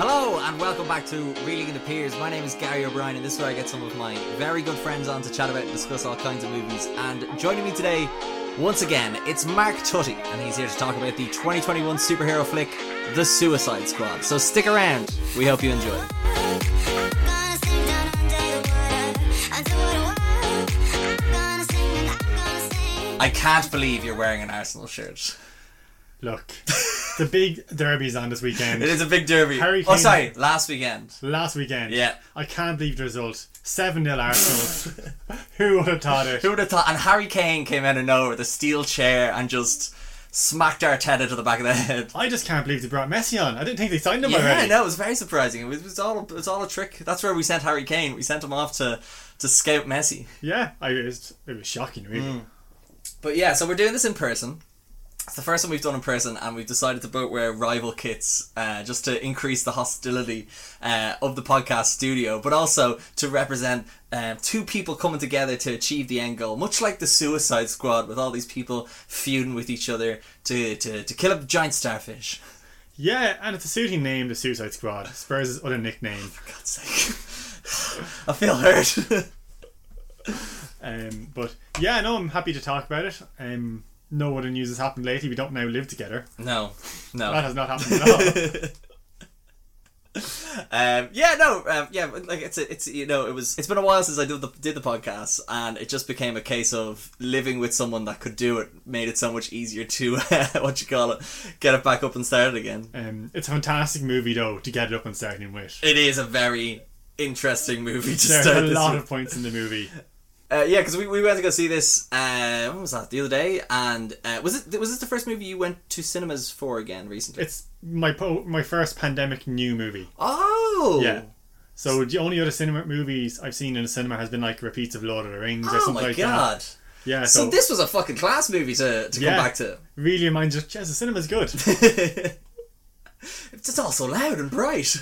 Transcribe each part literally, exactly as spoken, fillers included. Hello and welcome back to Reeling in the Piers. My name is Gary O'Brien and this is where I get some of my very good friends on to chat about and discuss all kinds of movies. And joining me today, once again, it's Mark Tutty and he's here to talk about the twenty twenty-one superhero flick, The Suicide Squad. So stick around, we hope you enjoy. I can't believe you're wearing an Arsenal shirt. Look. The big derby's on this weekend. It is a big derby. Harry Kane, oh, sorry, last weekend. Last weekend. Yeah. I can't believe the result. seven nil Arsenal. Who would have thought it? Who would have thought? And Harry Kane came out of nowhere with a steel chair and just smacked Arteta to the back of the head. I just can't believe they brought Messi on. I didn't think they signed him yeah, already. Yeah, no, it was very surprising. It was, it was all it was all a trick. That's where we sent Harry Kane. We sent him off to, to scout Messi. Yeah, I, it, was, it was shocking, really. Mm. But yeah, so we're doing this in person. It's the first one we've done in person, and we've decided to both wear rival kits uh, just to increase the hostility uh, of the podcast studio, but also to represent uh, two people coming together to achieve the end goal, much like the Suicide Squad, with all these people feuding with each other to, to, to kill a giant starfish. Yeah, and it's a suiting name, the Suicide Squad. Spurs' other nickname. For God's sake. I feel hurt. um, but yeah, no, I'm happy to talk about it. Um... No other news has happened lately. We don't now live together. No, no, that has not happened at all. um, yeah, no, um, yeah, like it's a, it's you know, it was it's been a while since I did the did the podcast, and it just became a case of living with someone that could do it made it so much easier to uh, what you call it, get it back up and started again. Um, it's a fantastic movie though to get it up and starting with. It is a very interesting movie to start. There's a lot of points in the movie. Uh, yeah, because we, we went to go see this, uh, when was that, the other day, and uh, was it was this the first movie you went to cinemas for again recently? It's my po- my first pandemic new movie. Oh! Yeah. So the only other cinema movies I've seen in a cinema has been like repeats of Lord of the Rings oh or something like God. that. Oh my God. Yeah, so, so this was a fucking class movie to, to yeah, come back to. Really, your mind just, yes, the cinema's good. It's just all so loud and bright.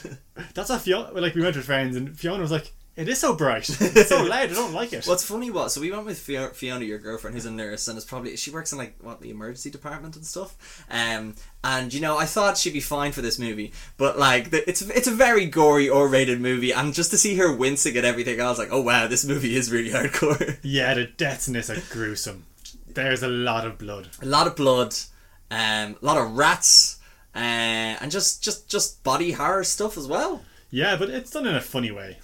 That's how Fiona, like we went with friends and Fiona was like, it is so bright. It's so loud. I don't like it. What's funny was, so we went with Fiona, your girlfriend, who's a nurse, and is probably she works in like what the emergency department and stuff. Um, and you know, I thought she'd be fine for this movie, but like the, it's it's a very gory, R-rated movie, and just to see her wincing at everything, I was like, oh wow, this movie is really hardcore. Yeah, the deaths in this are gruesome. There's a lot of blood. A lot of blood. Um, a lot of rats. Uh, and just just just body horror stuff as well. Yeah, but it's done in a funny way.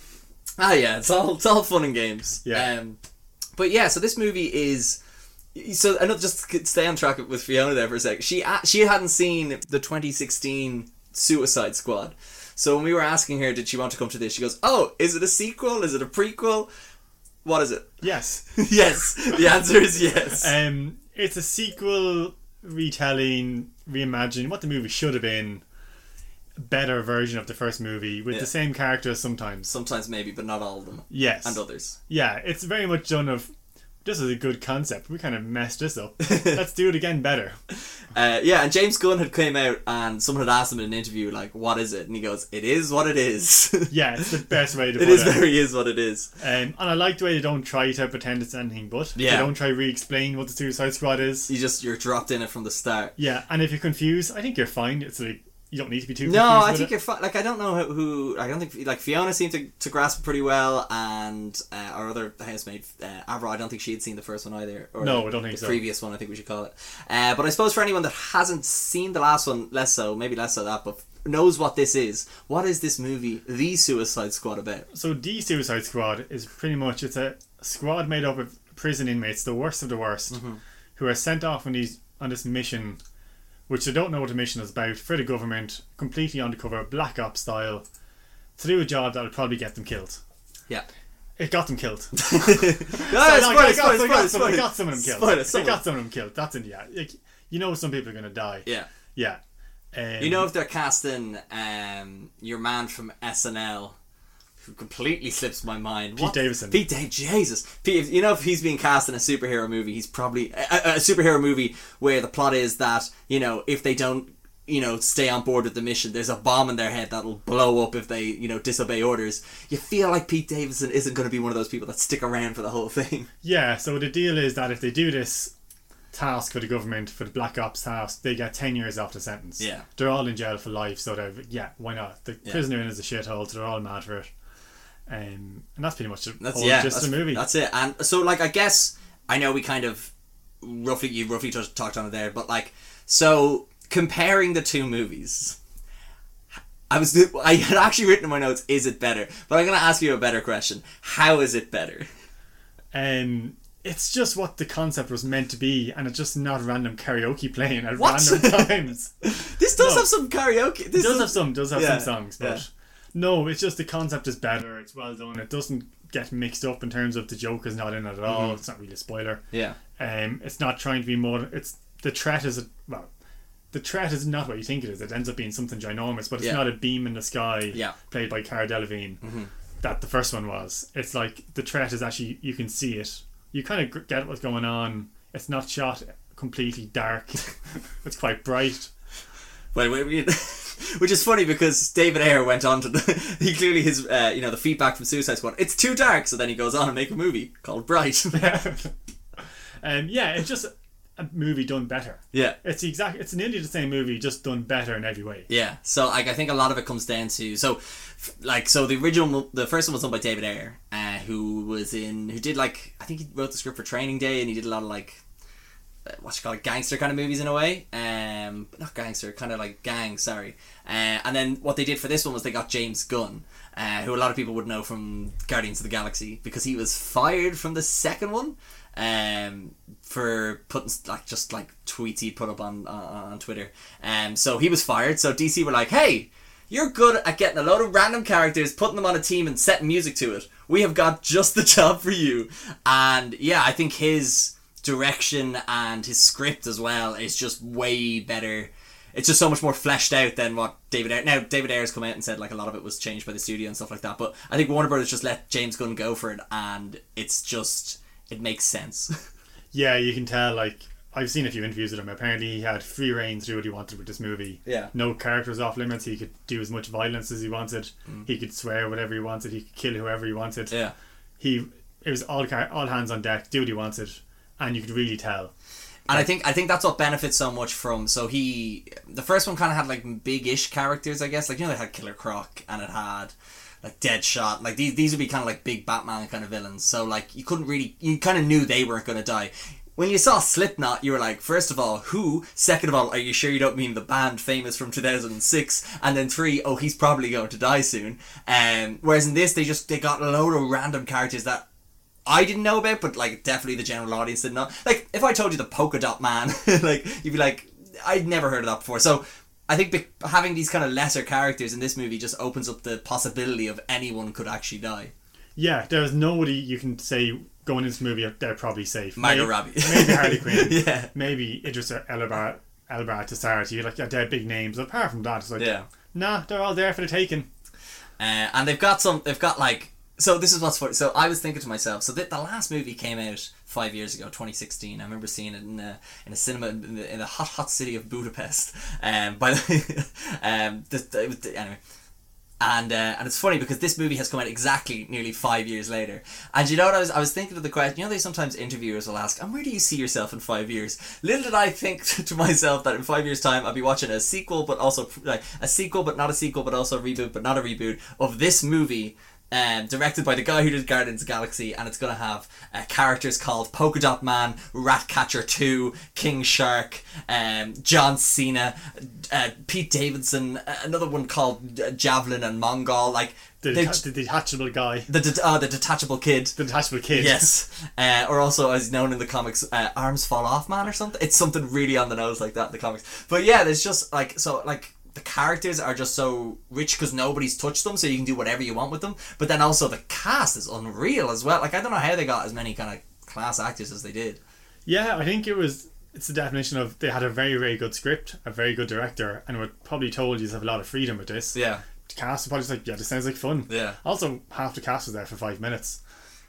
Ah yeah, it's all it's all fun and games. Yeah. Um, but yeah, so this movie is so I know just stay on track with Fiona there for a sec. She she hadn't seen the twenty sixteen Suicide Squad, so when we were asking her did she want to come to this, she goes, "Oh, is it a sequel? Is it a prequel? What is it?" Yes, yes. The answer is yes. Um, it's a sequel, retelling, reimagining what the movie should have been. Better version of the first movie with yeah. the same characters sometimes. Sometimes maybe, but not all of them. Yes. And others. Yeah, it's very much done of, this is a good concept. We kind of messed this up. Let's do it again better. Uh, yeah, and James Gunn had came out and someone had asked him in an interview, like, what is it? And he goes, it is what it is. Yeah, it's the best way to put it. It is very is what it is. Um, and I like the way they don't try to pretend it's anything but. Yeah. They don't try to re-explain what the Suicide Squad is. You just, you're dropped in it from the start. Yeah, and if you're confused, I think you're fine. It's like, you don't need to be too. No, I think it. you're fine. Like I don't know who, who. I don't think like Fiona seemed to, to grasp pretty well, and uh, our other housemate uh, Avra. I don't think she had seen the first one either. Or no, I don't think the so. The previous one, I think we should call it. Uh, but I suppose for anyone that hasn't seen the last one, less so, maybe less so that, but knows what this is. What is this movie, The Suicide Squad, about? So, The Suicide Squad is pretty much it's a squad made up of prison inmates, the worst of the worst, mm-hmm. who are sent off on these on this mission. Which they don't know what the mission is about, for the government, completely undercover, black ops style, to do a job that'll probably get them killed. Yeah. It got them killed. No, so it's funny, it's funny. It got some of them killed. It got some of them killed. That's in the act. Like, you know some people are going to die. Yeah. Yeah. Um, you know if they're casting um, your man from S N L... who completely slips my mind. Pete what? Davidson. Pete Davidson. Jesus. Pete, you know, if he's being cast in a superhero movie, he's probably... A, a superhero movie where the plot is that, you know, if they don't, you know, stay on board with the mission, there's a bomb in their head that'll blow up if they, you know, disobey orders. You feel like Pete Davidson isn't going to be one of those people that stick around for the whole thing. Yeah, so the deal is that if they do this, task for the government, for the Black Ops task, they get ten years off the sentence. Yeah. They're all in jail for life, so they're, yeah, why not? The yeah. prisoner in is a shithole, so they're all mad for it. Um, and that's pretty much the that's, whole yeah, gist of the movie. That's it. And so, like, I guess, I know we kind of roughly, you roughly just talked on it there, but, like, so comparing the two movies, I was, I had actually written in my notes, is it better? But I'm going to ask you a better question. How is it better? Um... It's just what the concept was meant to be, and it's just not random karaoke playing at what? random times. This does no. have some karaoke. This does have some, does have yeah, some songs, but yeah. no, it's just the concept is better. It's well done. It doesn't get mixed up in terms of the joke is not in it at all. Mm-hmm. It's not really a spoiler. Yeah. Um, it's not trying to be more. It's the threat is a, well, the threat is not what you think it is. It ends up being something ginormous, but it's yeah. not a beam in the sky yeah. played by Cara Delevingne mm-hmm. that the first one was. It's like the threat is actually you can see it. You kind of get what's going on. It's not shot completely dark. It's quite bright. Well, which is funny because David Ayer went on to the, he clearly his uh, you know the feedback from Suicide Squad. It's too dark, so then he goes on and make a movie called Bright. Yeah. Um, yeah, it's just a movie done better. Yeah, it's the exact. It's nearly the same movie, just done better in every way. Yeah. So like, I think a lot of it comes down to so, like, so the original, the first one was done by David Ayer. Uh, who was in who did like I think he wrote the script for Training Day, and he did a lot of like what's it called gangster kind of movies in a way, um, not gangster kind of like gang sorry uh, and then what they did for this one was they got James Gunn, uh, who a lot of people would know from Guardians of the Galaxy, because he was fired from the second one um, for putting like just like tweets he'd put up on, on, on Twitter, um, so he was fired. So D C were like, hey, you're good at getting a load of random characters, putting them on a team and setting music to it. We have got just the job for you. And yeah, I think his direction and his script as well is just way better. It's just so much more fleshed out than what David Ayer... Now, David Ayer's come out and said like a lot of it was changed by the studio and stuff like that. But I think Warner Brothers just let James Gunn go for it, and it's just... it makes sense. Yeah, you can tell like... I've seen a few interviews with him. Apparently he had free rein to do what he wanted with this movie. Yeah. No characters off limits. He could do as much violence as he wanted. Mm. He could swear whatever he wanted. He could kill whoever he wanted. Yeah. He it was all all hands on deck. Do what he wanted, and you could really tell. And like, I think I think that's what benefits so much from. So he the first one kind of had like big-ish characters, I guess. Like, you know, they had Killer Croc, and it had like Deadshot, like these these would be kind of like big Batman kind of villains. So like you couldn't really you kind of knew they weren't going to die. When you saw Slipknot, you were like, first of all, who? Second of all, are you sure you don't mean the band famous from two thousand six? And then three, oh, he's probably going to die soon. Um, whereas in this, they just they got a load of random characters that I didn't know about, but like definitely the general audience did not. Like, if I told you the Polka Dot Man, like you'd be like, I'd never heard of that before. So I think be- having these kind of lesser characters in this movie just opens up the possibility of anyone could actually die. Yeah, there's nobody you can say... going into the movie, they're probably safe. Margot Robbie. Maybe Harley Quinn. Yeah. Maybe Idris Elba, Elba to start. You're like, they're big names. Apart from that, it's like, yeah. nah, they're all there for the taking. Uh, and they've got some, they've got like, so this is what's funny. So I was thinking to myself, so the, the last movie came out five years ago, twenty sixteen. I remember seeing it in a, in a cinema in the, in the hot, hot city of Budapest. Um, by the, um, the, the, the, anyway. And uh, and it's funny because this movie has come out exactly nearly five years later. And you know what I was I was thinking of the question, you know, they sometimes interviewers will ask, and where do you see yourself in five years? Little did I think to myself that in five years' time I'd be watching a sequel, but also like a sequel, but not a sequel, but also a reboot, but not a reboot of this movie, um, directed by the guy who did Guardians of the Galaxy, and it's going to have uh, characters called Polka Dot Man, Rat Catcher two, King Shark, um, John Cena, Uh, Pete Davidson, uh, another one called uh, Javelin and Mongal, like the, deta- the detachable guy, the de- oh, the detachable kid, the detachable kid, yes, uh, or also as known in the comics, uh, Arms Fall Off Man or something. It's something really on the nose like that in the comics. But yeah, there's just like so like the characters are just so rich because nobody's touched them, so you can do whatever you want with them. But then also the cast is unreal as well. Like I don't know how they got as many kind of class actors as they did. Yeah, I think it was. It's the definition of they had a very, very good script, a very good director, and were probably told you have a lot of freedom with this. Yeah. The cast was probably just like, yeah, this sounds like fun. Yeah. Also, half the cast was there for five minutes.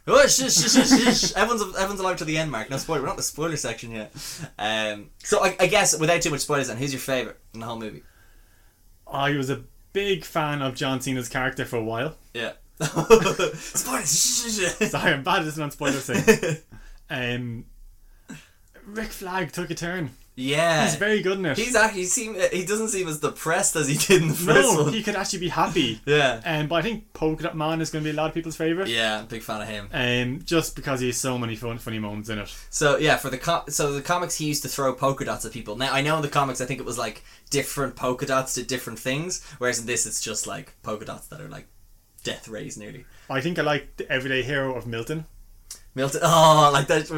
Oh, shush, shush, shush. Everyone's, everyone's allowed to the end, Mark. No spoiler. We're not in the spoiler section yet. Um, so, I, I guess, without too much spoilers, then, who's your favourite in the whole movie? I was a big fan of John Cena's character for a while. Yeah. Spoilers. Sorry, I'm bad at this non-spoiler thing. Um... Rick Flagg took a turn. Yeah, he's very good in it. He's actually seem he doesn't seem as depressed as he did in the first no, one. No, he could actually be happy. Yeah, um, but I think Polka Dot Man is going to be a lot of people's favourite. Yeah, I'm a big fan of him. Um, just because he has so many fun, funny moments in it. So yeah, for the com- so the comics he used to throw polka dots at people. Now I know in the comics I think it was like different polka dots to different things, whereas in this it's just like polka dots that are like death rays nearly. I think I like the everyday hero of Milton. Milton, oh, like that.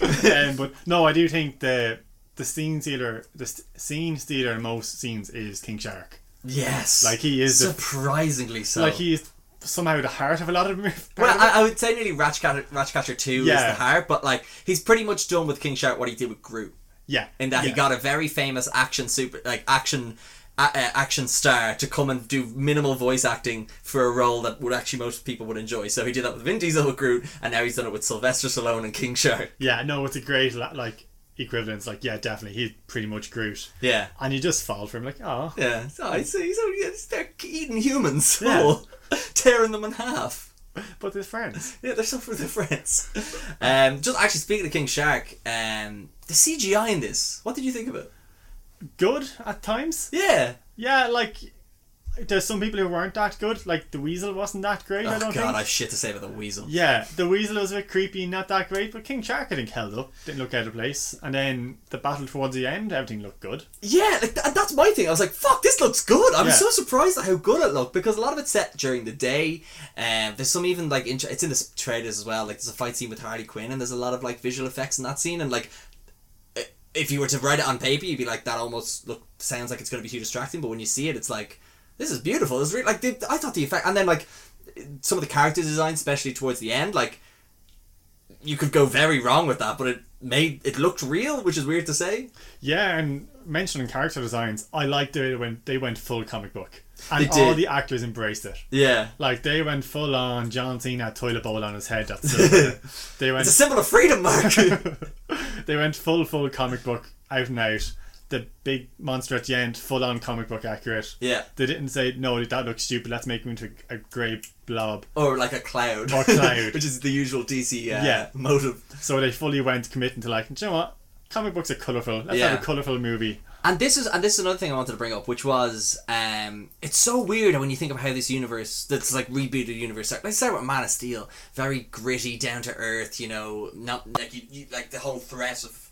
um, but no, I do think the the scene stealer, the scene stealer in most scenes is King Shark. Yes, like he is surprisingly the, so. Like he is somehow the heart of a lot of. Well, of I, I would say nearly Rat Catcher, Rat Catcher two yeah. is the heart, but like he's pretty much done with King Shark what he did with Groot. Yeah, in that yeah. he got a very famous action super like action. Uh, action star to come and do minimal voice acting for a role that would actually most people would enjoy. So he did that with Vin Diesel with Groot, and now he's done it with Sylvester Stallone and King Shark. Yeah, no, it's a great like equivalence. Like, yeah, definitely, he's pretty much Groot. Yeah, and you just fall for him, like, oh, yeah, so he's, he's, he's they're eating humans, yeah. tearing them in half. But they're friends. Yeah, they're so they're friends. Um, just actually speaking of King Shark, um, the C G I in this. What did you think of it? Good at times. Yeah. Yeah, like there's some people who weren't that good. Like the Weasel wasn't that great. Oh, I don't God, think. God, I've shit to say about the Weasel. Yeah, the Weasel was a bit creepy, not that great. But King Shark, I think, held up. Didn't look out of place. And then the battle towards the end, everything looked good. Yeah, like th- that's my thing. I was like, "Fuck, this looks good." I'm yeah. so surprised at how good it looked because a lot of it's set during the day. Um, there's some even like int- it's in the trailers as well. Like there's a fight scene with Harley Quinn, and there's a lot of like visual effects in that scene, and like. If you were to write it on paper, you'd be like, that almost look sounds like it's going to be too distracting. But when you see it, it's like, this is beautiful. It's really, like the, I thought the effect, and then like some of the character design, especially towards the end, like you could go very wrong with that, but it made it looked real, which is weird to say. Yeah, and mentioning character designs, I liked it when they went full comic book, and all the actors embraced it. Yeah, like they went full on. John Cena had toilet bowl on his head. That's they went. It's a symbol of freedom, Mark. They went full, full comic book, out and out. The big monster at the end, full on comic book accurate. Yeah. They didn't say, no, that looks stupid, let's make him into a grey blob. Or like a cloud. Or cloud. Which is the usual D C uh, yeah. motive. So they fully went committing to like, do you know what? Comic books are colourful. Let's yeah. have a colourful movie. And this is and this is another thing I wanted to bring up, which was um, it's so weird when you think of how this universe that's like rebooted universe. Let's start with Man of Steel, very gritty, down to earth. You know, not like you, you, like the whole threat of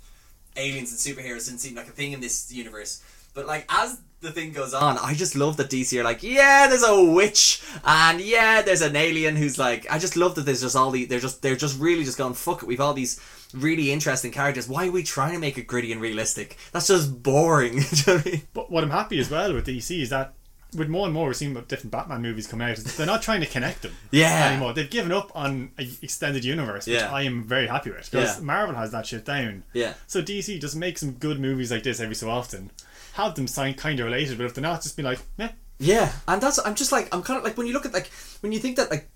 aliens and superheroes didn't seem like a thing in this universe. But like as the thing goes on, I just love that D C are like, yeah, there's a witch, and yeah, there's an alien who's like. I just love that there's just all the they're just they're just really just going fuck it. We've all these. Really interesting characters. Why are we trying to make it gritty and realistic? That's just boring. Do you know what I mean? But what I'm happy as well with D C is that with more and more we're seeing different Batman movies coming out, they're not trying to connect them yeah. anymore. They've given up on an extended universe, which yeah. I am very happy with because yeah. Marvel has that shit down. Yeah. So D C just make some good movies like this every so often. Have them sound kind of related, but if they're not, just be like, meh. Yeah, and that's I'm just like I'm kind of like when you look at like when you think that like.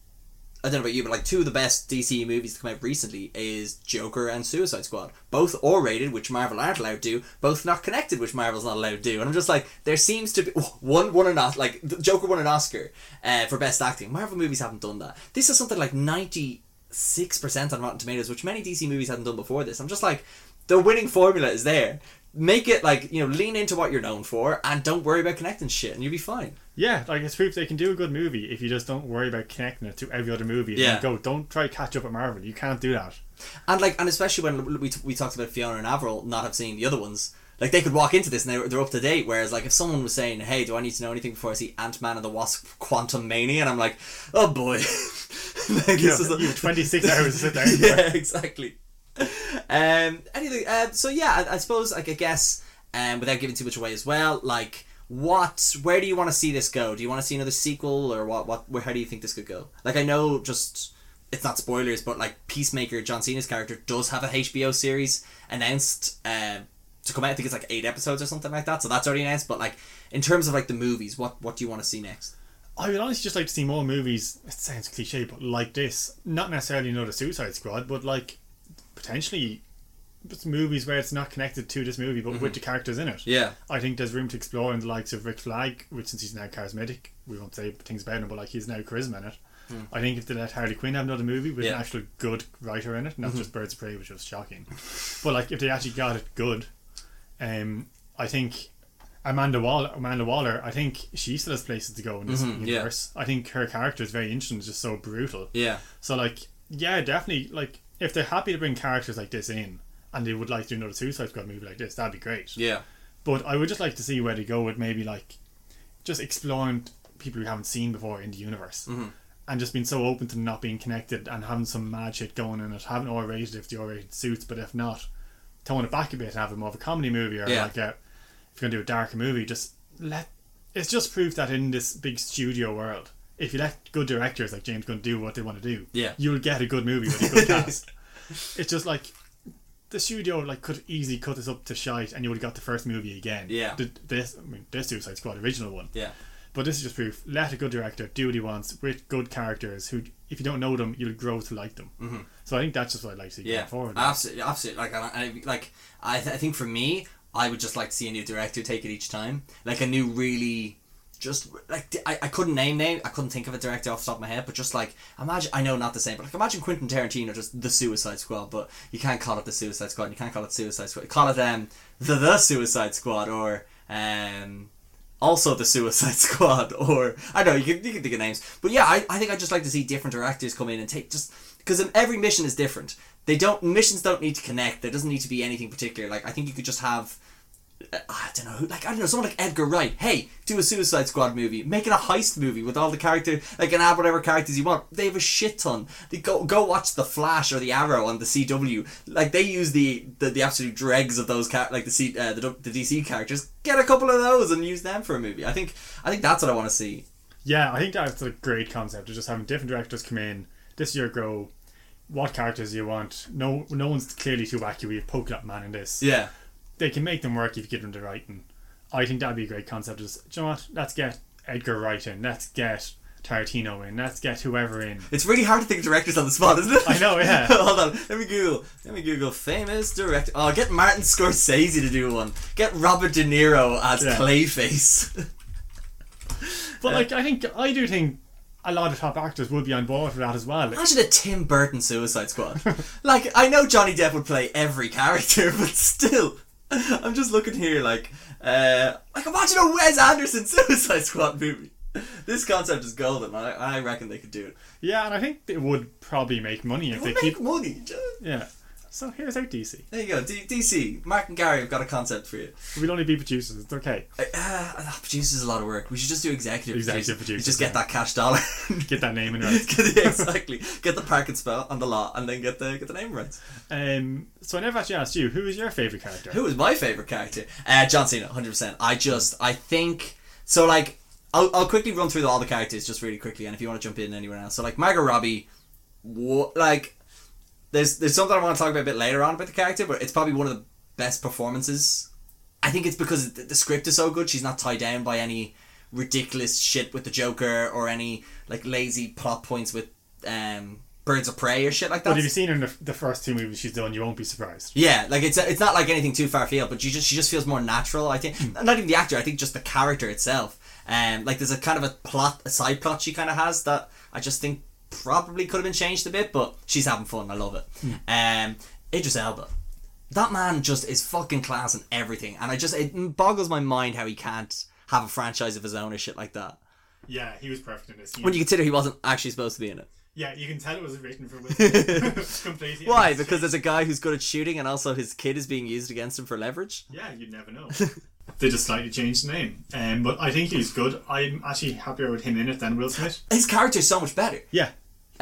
I don't know about you, but like two of the best D C movies to come out recently is Joker and Suicide Squad. Both R-rated, which Marvel aren't allowed to do. Both not connected, which Marvel's not allowed to do. And I'm just like, there seems to be... One won an Oscar. Like, Joker won an Oscar uh, for Best Acting. Marvel movies haven't done that. This is something like ninety-six percent on Rotten Tomatoes, which many D C movies hadn't done before this. I'm just like, the winning formula is there. Make it like, you know, lean into what you're known for and don't worry about connecting shit and you'll be fine. Yeah, like it's proof they can do a good movie if you just don't worry about connecting it to every other movie. Yeah. And go, don't try to catch up at Marvel. You can't do that. And like, and especially when we t- we talked about Fiona and Avril not have seen the other ones. Like they could walk into this and they're, they're up to date. Whereas like if someone was saying, hey, do I need to know anything before I see Ant-Man and the Wasp Quantumania? And I'm like, oh boy. Like, you know, you have twenty-six hours to sit there. Yeah, exactly. Um, anyway, uh, so yeah, I, I suppose, like, I guess, um, without giving too much away as well, like, what, where do you want to see this go? Do you want to see another sequel, or what, what, where, how do you think this could go? Like, I know, just, it's not spoilers, but, like, Peacemaker, John Cena's character, does have a H B O series announced, um, to come out. I think it's, like, eight episodes or something like that, so that's already announced, but, like, in terms of, like, the movies, what, what do you want to see next? I would honestly just like to see more movies, it sounds cliche, but like this, not necessarily another Suicide Squad, but, like, potentially it's movies where it's not connected to this movie but mm-hmm. with the characters in it. Yeah, I think there's room to explore in the likes of Rick Flagg, which since he's now charismatic we won't say things about him, but like he's now charisma in it. Mm. I think if they let Harley Quinn have another movie with yeah. an actual good writer in it, not mm-hmm. just Birds of Prey, which was shocking, but like if they actually got it good, um, I think Amanda Waller, Amanda Waller, I think she still has places to go in this mm-hmm, universe. Yeah. I think her character is very interesting, it's just so brutal. Yeah. So like, yeah, definitely. Like, if they're happy to bring characters like this in, and they would like to do another Suicide Squad movie like this, that'd be great. Yeah. But I would just like to see where they go with maybe like just exploring people we haven't seen before in the universe, mm-hmm. and just being so open to not being connected and having some mad shit going in it. Having R-rated if the R-rated suits, but if not, tone it back a bit and have it more of a comedy movie or yeah. like a. If you're going to do a darker movie, just let it's just proof that in this big studio world, if you let good directors like James Gunn do what they want to do, yeah. you'll get a good movie with a good cast. It's just like the studio like could easily cut this up to shite and you would have got the first movie again. Yeah. The, this I mean this Suicide Squad original one. Yeah. But this is just proof. Let a good director do what he wants with good characters who, if you don't know them, you'll grow to like them. Mm-hmm. So I think that's just what I'd like to see yeah. going forward. Absolutely, absolutely. Like, I, I, like I, th- I think for me, I would just like to see a new director take it each time. Like a new really... Just, like, I, I couldn't name name, I couldn't think of a director off the top of my head, but just, like, imagine, I know not the same, but, like, imagine Quentin Tarantino, just The Suicide Squad, but you can't call it The Suicide Squad, and you can't call it Suicide Squad, call it, um, The The Suicide Squad, or, um, also The Suicide Squad, or, I don't know, you can, you can think of names, but yeah, I, I think I'd just like to see different directors come in and take, just, because every mission is different. They don't, missions don't need to connect, there doesn't need to be anything particular, like, I think you could just have... I don't know who, like I don't know someone like Edgar Wright. Hey, do a Suicide Squad movie, make it a heist movie with all the character, like, and add whatever characters you want. They have a shit ton. They go go watch The Flash or The Arrow on the C W. Like, they use the the, the absolute dregs of those car- like the C uh, the the D C characters. Get a couple of those and use them for a movie. I think I think that's what I want to see. Yeah, I think that's a great concept of just having different directors come in this year. Go, what characters you want? No, no one's clearly too wacky. We have Polka Dot Man in this. Yeah. They can make them work if you give them the writing. I think that'd be a great concept. Is, do you know what? Let's get Edgar Wright in. Let's get Tarantino in. Let's get whoever in. It's really hard to think of directors on the spot, isn't it? I know, yeah. Hold on. Let me Google. Let me Google famous director. Oh, get Martin Scorsese to do one. Get Robert De Niro as yeah. Clayface. But, like, I think, I do think a lot of top actors would be on board for that as well. Imagine a Tim Burton Suicide Squad. Like, I know Johnny Depp would play every character, but still... I'm just looking here, like, uh, like imagine a Wes Anderson Suicide Squad movie. This concept is golden. I, I reckon they could do it. Yeah, and I think they would probably make money if they, they make keep money. Yeah. So here's our D C. There you go, D- DC. Mark and Gary have got a concept for you. We'll only be producers. It's okay. Uh, uh, producers is a lot of work. We should just do executive. Executive producers. producers just get yeah. that cash dollar. Get that name and rights. Yeah, exactly. Get the parking spell on the lot, and then get the get the name rights. Um. So I never actually asked you, who is your favorite character? Who is my favorite character? Uh, John Cena, one hundred percent. I just, I think so. Like, I'll I'll quickly run through all the characters just really quickly, and if you want to jump in anywhere else, so like Margot Robbie, what like. There's there's something I want to talk about a bit later on about the character, but it's probably one of the best performances. I think it's because the script is so good. She's not tied down by any ridiculous shit with the Joker or any like lazy plot points with um, Birds of Prey or shit like that. But if you've seen her in the, the first two movies she's done, you won't be surprised. Yeah, like it's it's not like anything too far afield, but she just she just feels more natural. I think not even the actor. I think just the character itself. Um, like there's a kind of a plot, a side plot she kind of has that I just think. Probably could have been changed a bit, but she's having fun. I love it. Mm. Um, Idris Elba, that man just is fucking class and everything, and I just it boggles my mind how he can't have a franchise of his own or shit like that. Yeah, he was perfect in this. He when was... you consider he wasn't actually supposed to be in it. Yeah, you can tell it was written for Will Smith. Completely. Why? Because changed. There's a guy who's good at shooting, and also his kid is being used against him for leverage. Yeah, you'd never know. They just slightly changed the name, um, but I think he's good. I'm actually happier with him in it than Will Smith. His character's so much better. Yeah.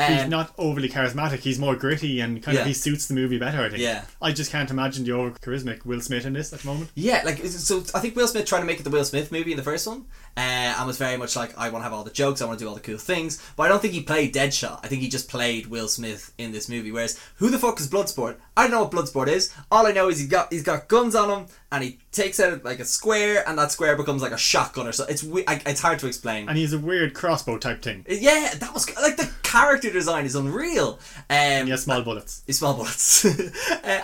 He's um, not overly charismatic. He's more gritty and kind yeah. of he suits the movie better, I think. Yeah. I just can't imagine the over charismatic Will Smith in this at the moment. Yeah, like so. I think Will Smith tried to make it the Will Smith movie in the first one, uh, and was very much like, I want to have all the jokes, I want to do all the cool things. But I don't think he played Deadshot. I think he just played Will Smith in this movie. Whereas, who the fuck is Bloodsport? I don't know what Bloodsport is. All I know is he's got he's got guns on him, and he takes out like a square, and that square becomes like a shotgun or something. It's I, it's hard to explain. And he's a weird crossbow type thing. Yeah, that was like the character. Design is unreal. Um, and yeah, small bullets. He's small bullets, uh,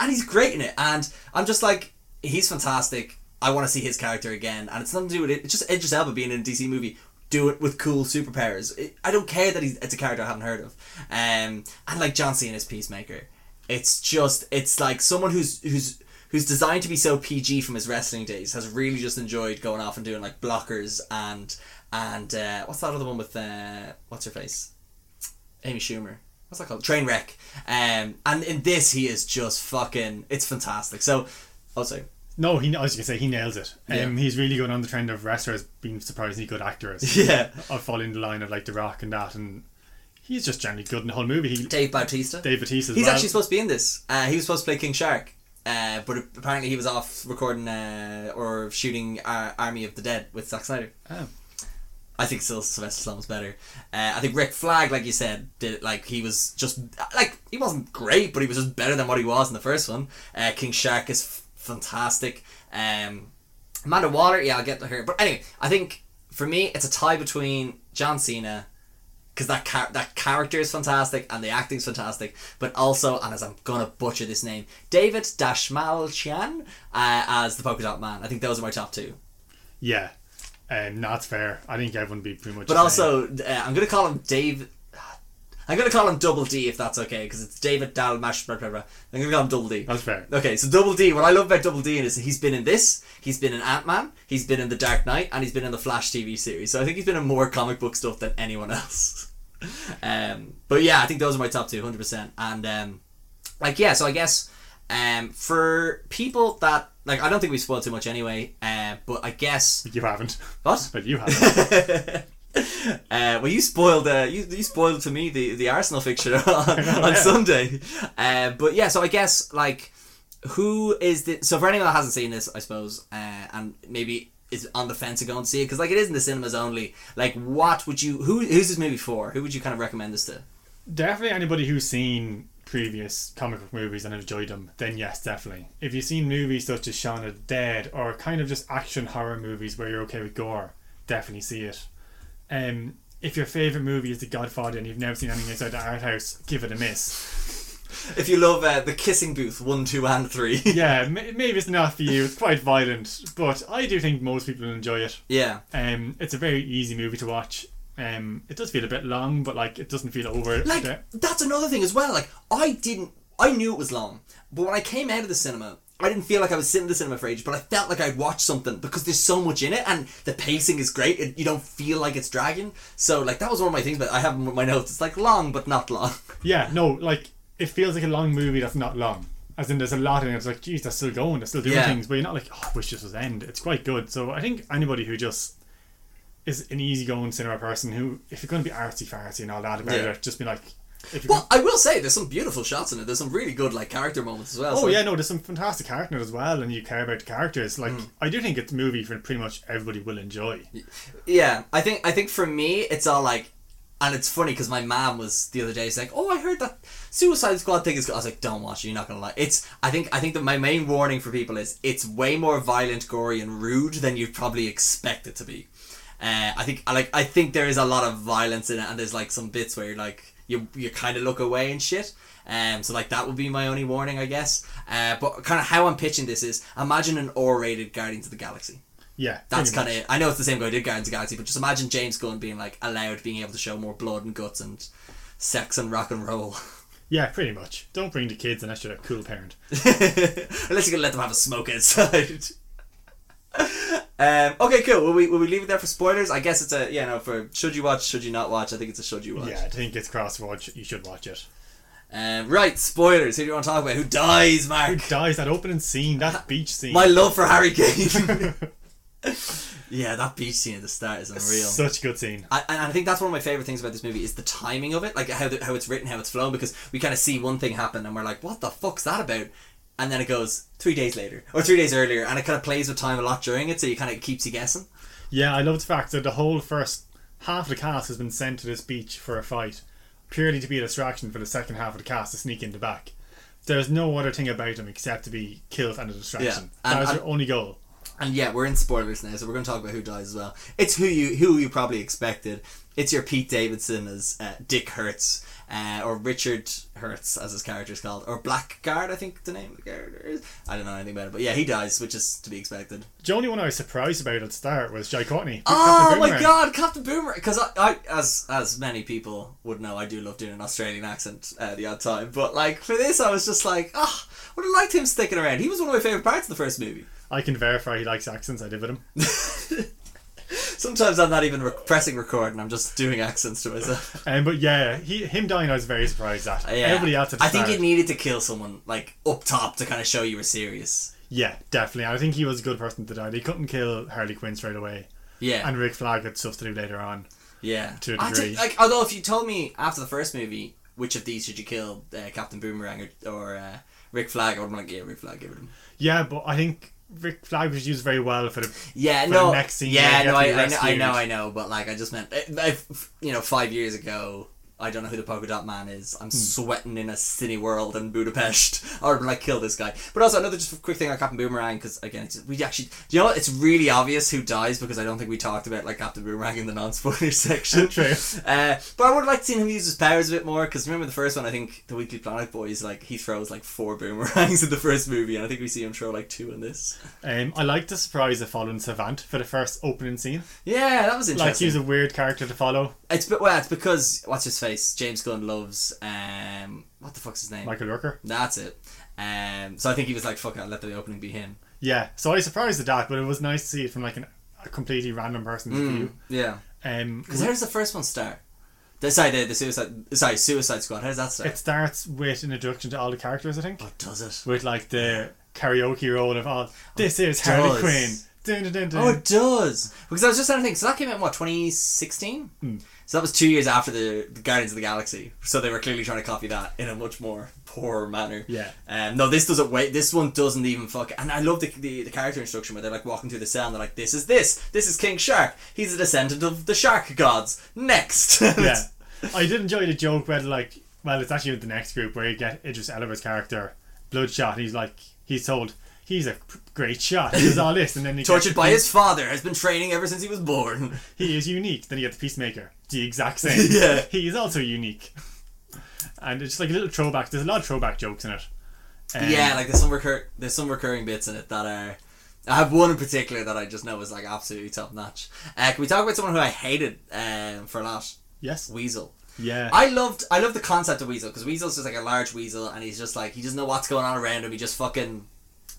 and he's great in it. And I'm just like, he's fantastic. I want to see his character again. And it's nothing to do with it. It's just Idris Elba being in a D C movie. do it with cool superpowers. It, I don't care that he's, it's a character I haven't heard of. Um, and like John Cena's Peacemaker. It's just, it's like someone who's who's who's designed to be so P G from his wrestling days has really just enjoyed going off and doing like blockers and, and uh, what's that other one with, uh, what's her face? Amy Schumer. What's that called? Trainwreck. Um, and in this, he is just fucking, it's fantastic. So, oh, sorry. No, he, I was going to say, he nails it. Um, yeah. He's really going on the trend of wrestlers being surprisingly good actors. Yeah. Or following the line of like The Rock and that, and he's just generally good in the whole movie. He, Dave Bautista. Dave Bautista as He's well. actually supposed to be in this. Uh, he was supposed to play King Shark, uh, but apparently he was off recording uh, or shooting uh, Army of the Dead with Zack Snyder. Oh. I think still Sylvester Stallone's better. Uh, I think Rick Flagg, like you said, did it, like he was just like he wasn't great, but he was just better than what he was in the first one. Uh, King Shark is f- fantastic. Um, Amanda Waller, yeah, I'll get to her. But anyway, I think for me it's a tie between John Cena, because that char- that character is fantastic and the acting's fantastic, but also, and as I'm gonna butcher this name, David Dastmalchian uh, as the Polka Dot Man. I think those are my top two. Yeah. Um, no, that's fair. I think everyone would be pretty much. But also, uh, I'm gonna call him Dave. I'm gonna call him Double D if that's okay, because it's David Dalmash. Blah, blah, blah. I'm gonna call him Double D. That's fair. Okay, so Double D. What I love about Double D is he's been in this, he's been in Ant-Man, he's been in The Dark Knight, and he's been in the Flash T V series. So I think he's been in more comic book stuff than anyone else. um, but yeah, I think those are my top two, one hundred percent. And um, like yeah, so I guess um, for people that. Like, I don't think we spoiled too much anyway, uh, but I guess... You haven't. What? But you haven't. uh, well, you spoiled uh, you, you spoiled to me the, the Arsenal fixture on, know, on yeah. Sunday. Uh, but yeah, so I guess, like, who is the... So for anyone that hasn't seen this, I suppose, uh, and maybe is on the fence to go and see it, because, like, it is in the cinemas only. Like, what would you... Who Who's this movie for? Who would you kind of recommend this to? Definitely anybody who's seen... previous comic book movies and enjoyed them, then yes, definitely. If you've seen movies such as Shaun of the Dead or kind of just action horror movies where you're okay with gore, definitely see it. Um, if your favourite movie is The Godfather and you've never seen anything outside the art house, give it a miss. If you love uh, The Kissing Booth one, two and three. Yeah, maybe it's not for you. It's quite violent, but I do think most people enjoy it. Yeah. Um, it's a very easy movie to watch. Um, it does feel a bit long, but like it doesn't feel over it. Like that's another thing as well. Like I didn't, I knew it was long, but when I came out of the cinema, I didn't feel like I was sitting in the cinema for ages. But I felt like I'd watched something because there's so much in it, and the pacing is great. It, you don't feel like it's dragging. So like that was one of my things. But I have my notes. It's like long, but not long. Yeah, no, like it feels like a long movie that's not long. As in, there's a lot in it. It's like, geez, they're still going, they're still doing yeah. things, but you're not like, oh, I wish this was end. It's quite good. So I think anybody who just is an easygoing cinema person who, if you're going to be artsy-fartsy and all that about yeah. it, just be like... If well, gonna... I will say, there's some beautiful shots in it. There's some really good, like, character moments as well. Oh, so yeah, no, there's some fantastic character in it as well, and you care about the characters. Like, mm. I do think it's a movie for pretty much everybody will enjoy. Yeah, I think I think for me, it's all like... And it's funny, because my mom was, the other day, she's like, oh, I heard that Suicide Squad thing is... I was like, don't watch it, you're not going to like it's. I think I think that my main warning for people is, it's way more violent, gory, and rude than you'd probably expect it to be. Uh, I think like I think there is a lot of violence in it, and there's like some bits where you're like you you kind of look away and shit. Um, so like that would be my only warning, I guess. Uh, but kind of how I'm pitching this is imagine an R-rated Guardians of the Galaxy. Yeah, that's kind of. I know it's the same guy who did Guardians of the Galaxy, but just imagine James Gunn being like allowed being able to show more blood and guts and sex and rock and roll. Yeah, pretty much. Don't bring the kids unless you're a cool parent. Unless you're gonna let them have a smoke outside. Um, okay, cool. Will we will we leave it there for spoilers? I guess it's a yeah no for should you watch, should you not watch? I think it's a should you watch. Yeah, I think it's cross watch. You should watch it. Um, right, spoilers. Who do you want to talk about? Who dies, Mark? Who dies? That opening scene, that beach scene. My love for Harry Kane. Yeah, that beach scene at the start is unreal. Such a good scene. I, and I think that's one of my favourite things about this movie is the timing of it, like how the, how it's written, how it's flown, because we kind of see one thing happen and we're like, what the fuck's that about? And then it goes three days later or three days earlier, and it kind of plays with time a lot during it, so it kind of keeps you guessing. Yeah, I love the fact that the whole first half of the cast has been sent to this beach for a fight purely to be a distraction for the second half of the cast to sneak in the back. There's no other thing about them except to be killed and a distraction. Yeah, and, that was and, their only goal. And yeah, we're in spoilers now, so we're going to talk about who dies as well. It's who you who you probably expected. It's your Pete Davidson as uh, Dick Hertz. uh, or Richard Hertz as his character is called, or Blackguard, I think the name of the character is. I don't know anything about it, but yeah, he dies, which is to be expected. The only one I was surprised about at the start was Jai Courtney. Oh my god, Captain Boomerang! Because I, I, as as many people would know, I do love doing an Australian accent uh, the odd time, but like for this I was just like, ah, oh, would have liked him sticking around. He was one of my favourite parts of the first movie. I can verify he likes accents. I did with him. Sometimes I'm not even re- pressing record and I'm just doing accents to myself. Um, but yeah, he, him dying I was very surprised at. Yeah. Everybody else at the I start. Think it needed to kill someone like up top to kind of show you were serious. Yeah, definitely. I think he was a good person to die. They couldn't kill Harley Quinn straight away. Yeah. And Rick Flagg had stuff to do later on. Yeah. To a degree. I think, like, although if you told me after the first movie, which of these should you kill, uh, Captain Boomerang or, or uh, Rick Flagg, I would have been like, yeah, Rick Flagg, give it him. Yeah, but I think Rick Flagg was used very well for the yeah for no the next scene. Yeah, no, I, I, know, I know, I know, but like I just meant, I, you know, five years ago, I don't know who the Polka Dot Man is. I'm mm. sweating in a cine world in Budapest. I would like kill this guy. But also another just quick thing on Captain Boomerang, because again, it's, we actually, do you know what? It's really obvious who dies because I don't think we talked about like Captain Boomerang in the non-spoiler section. True. Uh, but I would like to see him use his powers a bit more, because remember the first one, I think the Weekly Planet boys, like he throws like four boomerangs in the first movie, and I think we see him throw like two in this. Um, I like the surprise of following Savant for the first opening scene. Yeah, that was interesting. Like he's a weird character to follow. It's well, it's because what's his face? James Gunn loves um, what the fuck's his name? Michael Rooker. That's it. Um, so I think he was like, "Fuck it, I'll let the opening be him." Yeah. So I was surprised at that, but it was nice to see it from like an, a completely random person's mm, view. Yeah. Um, because how does the first one start? The, sorry, the, the suicide. Sorry, Suicide Squad. How does that start? It starts with an introduction to all the characters, I think. But does it? With like the karaoke roll of all. This oh, is Harley Quinn. Dun, dun, dun, dun. Oh, it does, because I was just trying to think. So that came out in what, twenty sixteen? Mm. So that was two years after the, the Guardians of the Galaxy, so they were clearly trying to copy that in a much more poor manner. Yeah. Um, no, this doesn't wait. This one doesn't even fuck. And I love the, the the character instruction where they're like walking through the cell and they're like, "This is this. This is King Shark. He's a descendant of the shark gods." Next. Yeah. I did enjoy the joke where like, well, it's actually with the next group where you get Idris Elba's character, Bloodshot. And he's like, he's told. He's a great shot. He does all this, and then he tortured by his father, has been training ever since he was born. He is unique. Then you get the Peacemaker, the exact same. Yeah, he is also unique. And it's just like a little throwback. There's a lot of throwback jokes in it. Um, yeah, like there's some recur- there's some recurring bits in it that are. I have one in particular that I just know is like absolutely top notch. Uh, can we talk about someone who I hated um, for a lot? Yes, Weasel. Yeah, I loved I loved the concept of Weasel, because Weasel's just like a large weasel, and he's just like, he doesn't know what's going on around him. He just fucking.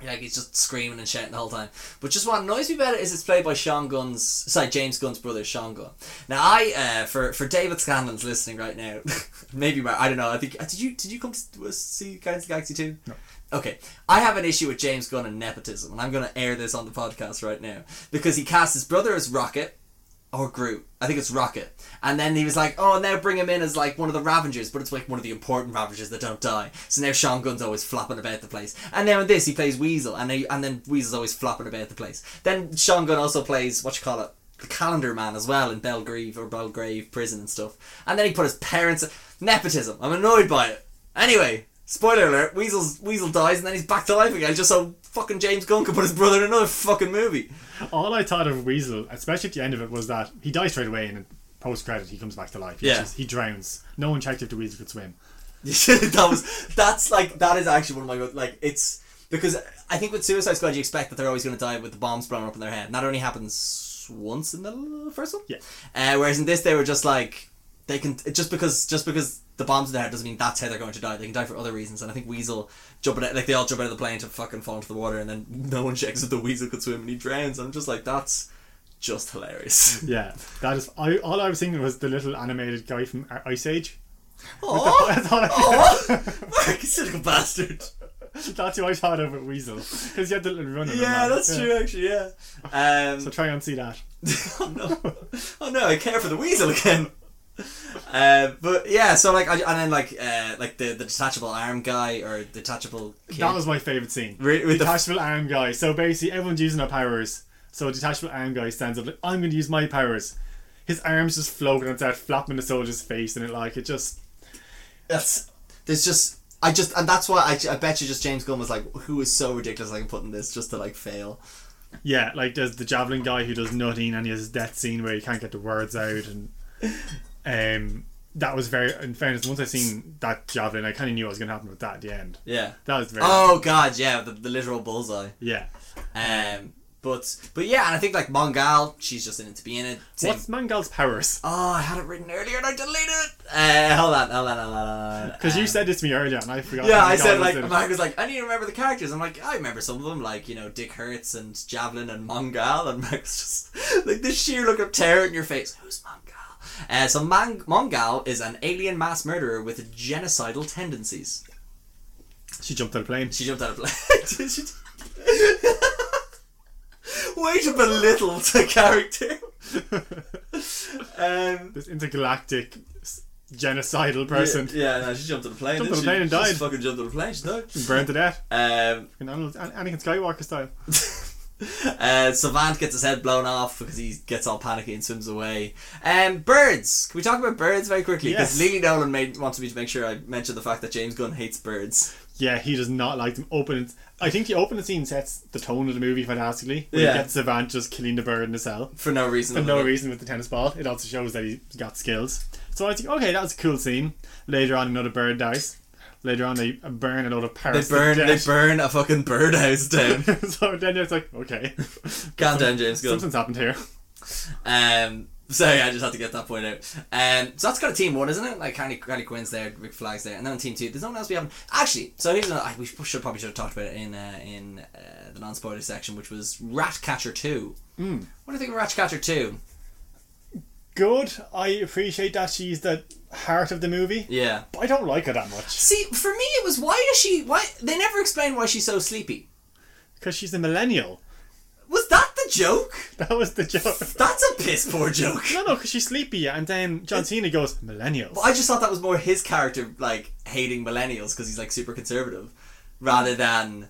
Like he's just screaming and shouting the whole time. But just what annoys me about it is it's played by Sean Gunn's, sorry, James Gunn's brother, Sean Gunn. Now I, uh, for for David Scanlon's listening right now, maybe Mar- I don't know. I think did you did you come to see Guardians of the Galaxy two? No. Okay, I have an issue with James Gunn and nepotism, and I'm going to air this on the podcast right now, because he cast his brother as Rocket. Or Groot. I think it's Rocket. And then he was like, oh, now bring him in as like one of the Ravengers, but it's like one of the important Ravengers that don't die. So now Sean Gunn's always flopping about the place. And now in this, he plays Weasel, and he, and then Weasel's always flopping about the place. Then Sean Gunn also plays, what you call it, the Calendar Man as well in Belgrave or Belgrave prison and stuff. And then he put his parents... Nepotism. I'm annoyed by it. Anyway, spoiler alert, Weasel's, Weasel dies and then he's back to life again, just so fucking James Gunn could put his brother in another fucking movie. All I thought of Weasel, especially at the end of it, was that he dies straight away, and post credit he comes back to life. He yeah, just, he drowns. No one checked if the Weasel could swim. that was that's like that is actually one of my like it's because I think with Suicide Squad you expect that they're always going to die with the bombs blown up in their head. And that only happens once in the first one. Yeah. Uh, whereas in this they were just like they can just because just because. the bombs in their head doesn't mean that's how they're going to die. They can die for other reasons. And I think Weasel jumping out, like they all jump out of the plane to fucking fall into the water, and then no one checks if the Weasel could swim, and he drowns. I'm just like, that's just hilarious. Yeah, that is. I all I was thinking was the little animated guy from Ice Age. Oh, Mark, you silly bastard. That's who I thought of with Weasel, because you had the little runner. Yeah, that's yeah. true. Actually, yeah. Um, so try and see that. oh no! Oh no! I care for the Weasel again. Uh, but yeah, so like, I, and then like, uh, like the, the detachable arm guy or detachable kid. That was my favourite scene. Re- with detachable the f- arm guy. So basically, everyone's using their powers. So a detachable arm guy stands up like, I'm going to use my powers. His arms just floating and start flapping the soldier's face, and it like it just. That's there's just I just and that's why I I bet you just James Gunn was like, who is so ridiculous I can put in this just to like fail. Yeah, like there's the javelin guy who does nothing, and he has his death scene where he can't get the words out and. Um, that was very, in fairness, once I seen that javelin, I kind of knew what was going to happen with that at the end. Yeah. That was very... Oh, God, yeah, the, the literal bullseye. Yeah. Um... But but yeah, and I think like Mongal, she's just in it to be in it. Same. What's Mongal's powers? Oh, I had it written earlier and I deleted it. Uh, hold on, hold on, hold on. Because um, you said this to me earlier and I forgot. Yeah, I said like, Mike was like, I need to remember the characters. I'm like, I remember some of them, like, you know, Dick Hertz and Javelin and Mongal. And Mike's just like this sheer look of terror in your face. Who's Mongal? Uh, so Man- Mongal is an alien mass murderer with genocidal tendencies. She jumped out of a plane. She jumped out of a plane. She way to belittle the character. um, this intergalactic genocidal person. Yeah, yeah no, she jumped on the plane. Jumped on the plane she, and she died. She fucking jumped on the plane. She died. She burned to death. Um, Anakin Skywalker style. uh, Savant gets his head blown off because he gets all panicky and swims away. Um, birds. Can we talk about birds very quickly? Because yes. Lily Nolan made, wanted me to make sure I mentioned the fact that James Gunn hates birds. Yeah, he does not like them. Open. I think the opening scene sets the tone of the movie fantastically. When yeah. you get Savant just killing the bird in the cell. For no reason. For no it. reason with the tennis ball. It also shows that he's got skills. So I think, okay, that was a cool scene. Later on, another bird dies. Later on, they burn a load of parrots. They burn, they burn a fucking birdhouse down. So then it's like, okay. Calm down, James Gunn. Something's happened here. Um... Sorry, I just had to get that point out. Um, so that's kind of team one, isn't it? Like Harley, Harley Quinn's there, Rick Flagg's there, and then on team two, there's no one else we haven't. Actually, so here's another. We should probably should have talked about it in uh, in uh, the non-spoiler section, which was Rat Catcher two. Mm. What do you think of Rat Catcher two? Good. I appreciate that she's the heart of the movie. Yeah, but I don't like her that much. See, for me, it was why does she? Why they never explain why she's so sleepy? Because she's a millennial. Was that the joke? That was the joke. That's a piss poor joke. No, no, because she's sleepy, and then John Cena goes, millennials. Well, I just thought that was more his character, like, hating millennials because he's, like, super conservative, rather than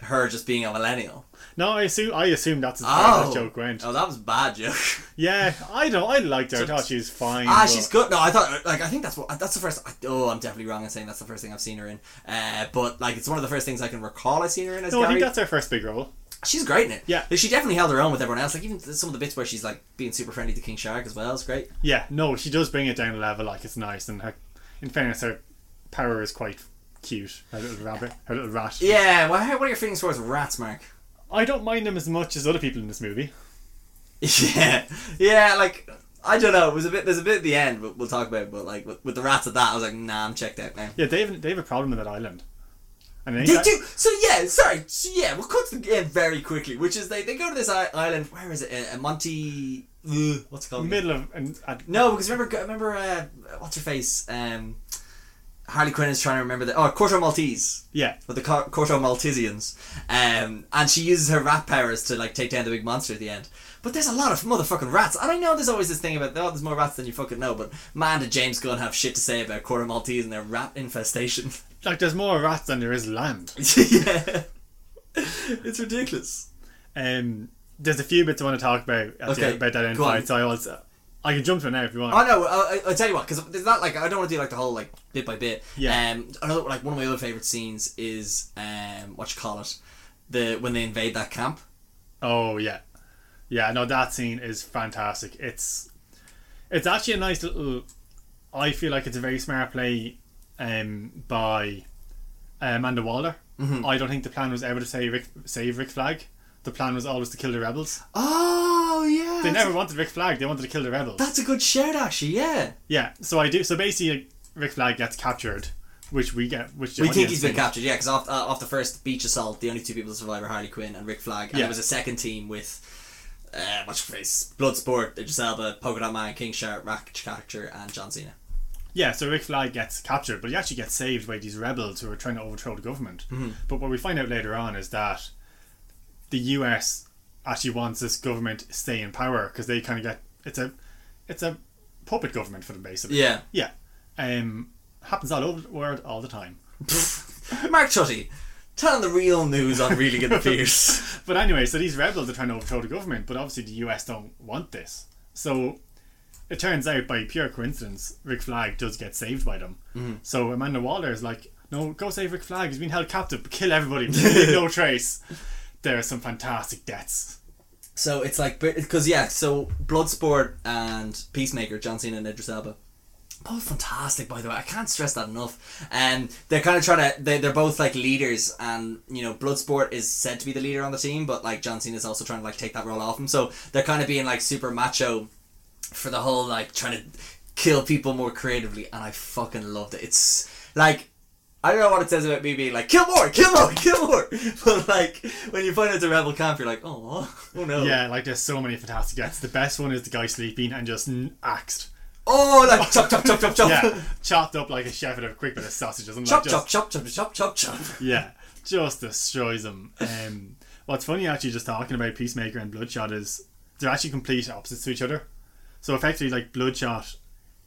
her just being a millennial. No, I assume I assume that's as far as that joke went. Oh, that was a bad joke. Yeah, I don't. I liked her. I thought she was fine. Ah, but... she's good. No, I thought like I think that's what that's the first. I, oh, I'm definitely wrong in saying that's the first thing I've seen her in. Uh, but like it's one of the first things I can recall I've seen her in. As no, Gary. I think that's her first big role. She's great in it. Yeah, she definitely held her own with everyone else. Like even some of the bits where she's like being super friendly to King Shark as well. It's great. Yeah, no, she does bring it down a level. Like it's nice, and her, in fairness, her power is quite cute. Her little rabbit, her little rat. Yeah. Well, what are your feelings towards rats, Mark? I don't mind them as much as other people in this movie. Yeah, yeah. Like I don't know. It was a bit. There's a bit at the end, but we'll talk about it. But like with, with the rats at that, I was like, nah, I'm checked out now. Yeah, they have they have a problem with that island. And they, they got... do. So yeah, sorry. So yeah, we'll cut to the game very quickly, which is they, they go to this island. Where is it? Uh, Monty. Uh, what's it called? Middle of. And, and... No, because remember, remember. Uh, what's her face? Um, Harley Quinn is trying to remember that. Oh, Corto Maltese. Yeah. With the Cor- Corto Maltesians. Um, and she uses her rat powers to like take down the big monster at the end. But there's a lot of motherfucking rats. And I know there's always this thing about, oh, there's more rats than you fucking know. But man, did James Gunn have shit to say about Corto Maltese and their rat infestation. Like, there's more rats than there is land. Yeah. It's ridiculous. Um, there's a few bits I want to talk about at okay, the, about that end fight. So I also... I can jump to it now if you want. Oh no, I'll, I'll tell you what, because there's not like I don't want to do like the whole like bit by bit. Yeah. Um, another like one of my other favourite scenes is um, what you call it, the when they invade that camp. Oh yeah, yeah. No, that scene is fantastic. It's it's actually a nice little. I feel like it's a very smart play, um, by uh, Amanda Waller. Mm-hmm. I don't think the plan was ever to save Rick, save Rick Flagg. The plan was always to kill the rebels. Oh yeah. They never wanted Rick Flagg. They wanted to kill the rebels. That's a good shout, actually. Yeah. Yeah. So I do. So basically, Rick Flagg gets captured, which we get. Which we think he's been captured. Yeah, because off uh, off the first beach assault, the only two people to survive are Harley Quinn and Rick Flagg, and yeah. It was a second team with, uh, what's your face? Bloodsport, Idris Elba, Polka Dot Man, King Shark, Rat Catcher, and John Cena. Yeah, so Rick Flagg gets captured, but he actually gets saved by these rebels who are trying to overthrow the government. Mm-hmm. But what we find out later on is that the U S actually wants this government to stay in power because they kind of get it's a it's a puppet government for them basically. Yeah, yeah. Um, happens all over the world all the time. Mark Tutty, telling the real news on Really Good Pierce. But anyway, so these rebels are trying to overthrow the government, but obviously the U S don't want this. So it turns out by pure coincidence, Rick Flagg does get saved by them. Mm-hmm. So Amanda Waller is like, no, go save Rick Flagg. He's been held captive. But kill everybody. Leave no trace. There are some fantastic deaths. So it's like because yeah, so Bloodsport and Peacemaker, John Cena and Idris Elba, both fantastic, by the way. I can't stress that enough. Um, they're kind of trying to... They, they're both, like, leaders. And, you know, Bloodsport is said to be the leader on the team, but, like, John Cena's also trying to, like, take that role off him. So they're kind of being, like, super macho for the whole, like, trying to kill people more creatively. And I fucking loved it. It's, like... I don't know what it says about me being like, kill more, kill more, kill more. But like, when you find out it's a rebel camp, you're like, oh, oh no. Yeah, like there's so many fantastic deaths. The best one is the guy sleeping and just axed. Oh, like chop, chop, chop, chop, chop. Yeah, chopped up like a chef at a quick bit of sausages. And chop, like, just, chop, chop, chop, chop, chop, chop. Yeah, just destroys them. Um, what's funny actually just talking about Peacemaker and Bloodshot is they're actually complete opposites to each other. So effectively like Bloodshot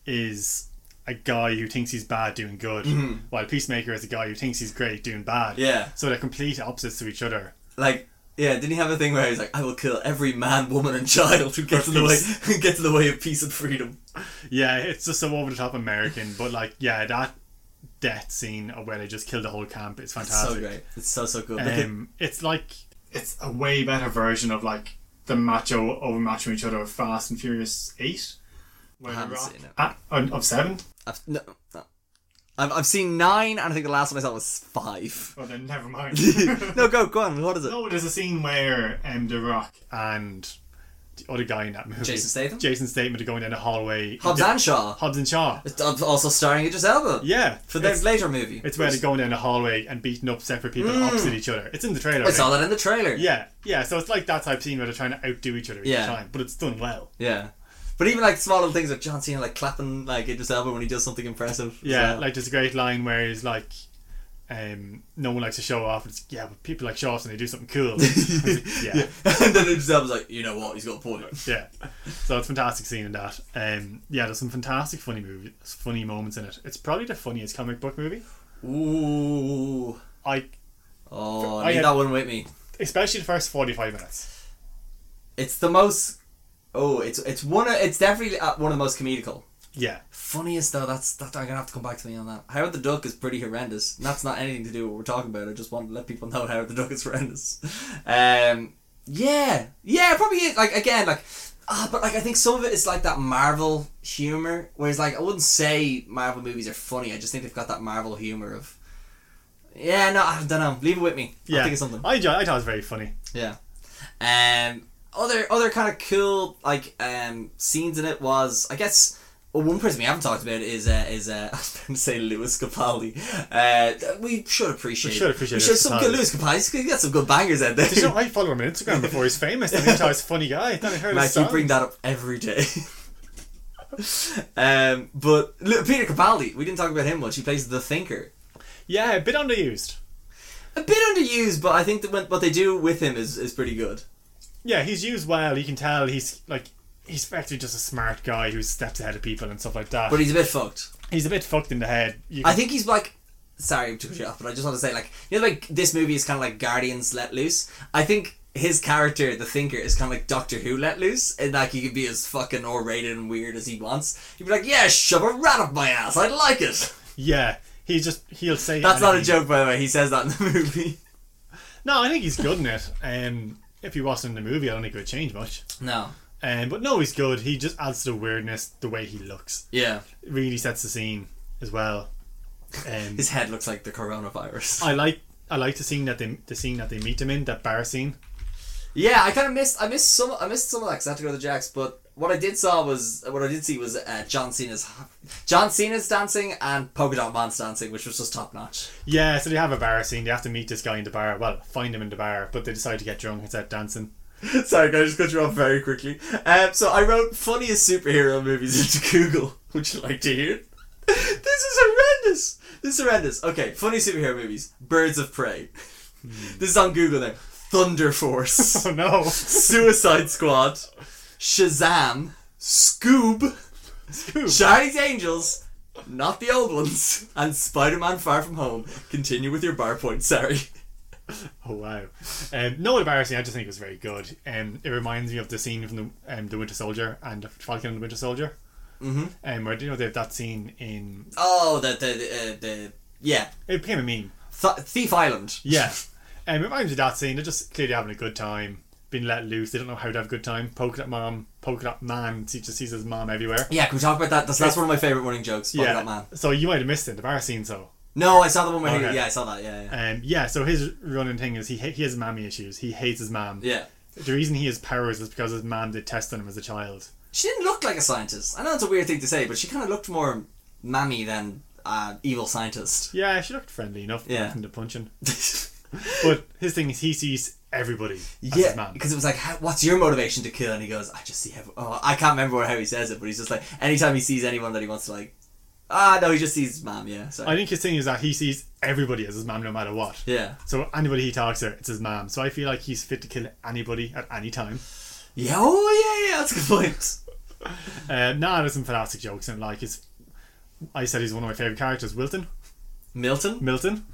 is... a guy who thinks he's bad doing good, mm-hmm. while Peacemaker is a guy who thinks he's great doing bad. Yeah. So they're complete opposites to each other. Like, yeah, didn't he have a thing where he's like, I will kill every man, woman and child who gets in the way who gets in the way of peace and freedom. Yeah, it's just so over the top American, but like, yeah, that death scene of where they just kill the whole camp is fantastic. It's so great. It's so so good. Um, it, it's like it's a way better version of like the macho overmatching each other of Fast and Furious eight. I haven't seen it. Uh, of seven? I've, no, no. I've, I've seen nine, and I think the last one I saw was five. Oh, then never mind. no, go go on. What is it? No, there's a scene where um, The Rock and the other guy in that movie, Jason Statham. Jason Statham are going down the hallway. Hobbs and Shaw. Hobbs and Shaw. It's also starring Idris Elba. Yeah, for their later movie. It's where they're going down the hallway and beating up separate people mm. opposite each other. It's in the trailer. I saw that in the trailer. Yeah, yeah. So it's like that type of scene where they're trying to outdo each other each yeah. time, but it's done well. Yeah. But even like small little things like John Cena like clapping like Idris Elba when he does something impressive. Yeah, so. Like there's a great line where he's like, um, no one likes to show off. It's, yeah, but people like show offs and they do something cool. And like, yeah. yeah. And then Idris Elba's like, you know what, he's got a point. Yeah. So it's a fantastic scene in that. Um, yeah, there's some fantastic funny movies, funny moments in it. It's probably the funniest comic book movie. Ooh. I Oh, I need that one with me. Especially the first forty-five minutes. It's the most... Oh, it's it's one. Of, it's definitely one of the most comedical. Yeah. Funniest though. That's that. I'm gonna have to come back to me on that. Howard the Duck is pretty horrendous. And that's not anything to do with what we're talking about. I just want to let people know Howard the Duck is horrendous. Um. Yeah. Yeah. Probably is. Like again. Like. Ah, but like I think some of it is like that Marvel humor. Whereas like I wouldn't say Marvel movies are funny. I just think they've got that Marvel humor of. Yeah. No. I don't know. Leave it with me. Yeah. I'll think of something. I I thought it was very funny. Yeah. Um. Other other kind of cool like um, scenes in it was I guess well, one person we haven't talked about is uh, is uh, I was going to say Lewis Capaldi. Uh, we should appreciate. We should appreciate. We should some good Lewis Capaldi. He got some good bangers out there. You know, I follow him on Instagram before he's famous. I thought he was a funny guy. I thought I heard Matt, his songs. You bring that up every day. um, but look, Peter Capaldi, we didn't talk about him much. He plays The Thinker. Yeah, a bit underused. A bit underused, but I think that when, what they do with him is, is pretty good. Yeah, he's used well. You can tell he's like he's actually just a smart guy who steps ahead of people and stuff like that. But he's a bit fucked. He's a bit fucked in the head. You I think he's like, sorry, I took you off, but I just want to say like you know like this movie is kind of like Guardians Let Loose. I think his character, the Thinker, is kind of like Doctor Who Let Loose, and like he could be as fucking R-rated and weird as he wants. He'd be like, yeah, shove a rat up my ass. I'd like it. Yeah, he just he'll say that's anything. Not a joke, by the way. He says that in the movie. No, I think he's good in it. Um. If he wasn't in the movie, I don't think it would change much. No. Um, but no, he's good. He just adds to the weirdness, the way he looks. Yeah. It really sets the scene as well. Um, His head looks like the coronavirus. I like I like the scene that they the scene that they meet him in, that bar scene. Yeah, I kind of missed I missed some I missed some of that because I had to go to the Jacks. But what I did saw was what I did see was uh, John Cena's John Cena's dancing and Polka Dot Man's dancing, which was just top notch. Yeah, so they have a bar scene. They have to meet this guy in the bar. Well, find him in the bar, but they decide to get drunk and start dancing. Sorry, guys, just cut you off very quickly. Um, so I wrote funniest superhero movies into Google. Would you like to hear? This is horrendous. This is horrendous. Okay, funny superhero movies. Birds of Prey. Hmm. This is on Google now. Thunder Force. Oh no. Suicide Squad. Shazam. Scoob. Scoob. Charlie's Angels. Not the old ones. And Spider-Man Far From Home. Continue with your bar point, sorry. Oh wow. Um, no embarrassing, I just think it was very good. Um, it reminds me of the scene from the, um, the Winter Soldier and the Falcon and the Winter Soldier. Mm-hmm. Um, where, you know, they have that scene in... Oh, the... the, the, uh, the yeah. It became a meme. Th- Thief Island. Yeah. Um, it reminds me of that scene. They're just clearly having a good time. been let loose. They don't know how to have a good time. Polka Dot Mom, Polka Dot Man, she just sees his mom everywhere. Yeah, can we talk about that? That's, that's one of my favourite running jokes, Polka yeah. Dot Man. So you might have missed it, the bar scene, so. No, I saw the one where okay. he, yeah, I saw that, yeah, yeah. Um, yeah, so his running thing is he ha- he has mommy issues. He hates his mom. Yeah. The reason he has powers is because his mom did tests on him as a child. She didn't look like a scientist. I know it's a weird thing to say, but she kind of looked more mammy than uh, evil scientist. Yeah, she looked friendly enough. Yeah. From the punching. But his thing is he sees everybody as yeah, his mom. Because it was like, how, what's your motivation to kill? And he goes, I just see everyone. Oh, I can't remember how he says it, but he's just like, anytime he sees anyone that he wants to like, ah, no, he just sees his mom, yeah. Sorry. I think his thing is that he sees everybody as his mom no matter what. Yeah. So anybody he talks to, it's his mom. So I feel like he's fit to kill anybody at any time. Yeah, oh yeah, yeah, that's a good point. uh, nah, there's some fantastic jokes in it. Like, it's, I said he's one of my favourite characters, Wilton. Milton? Milton.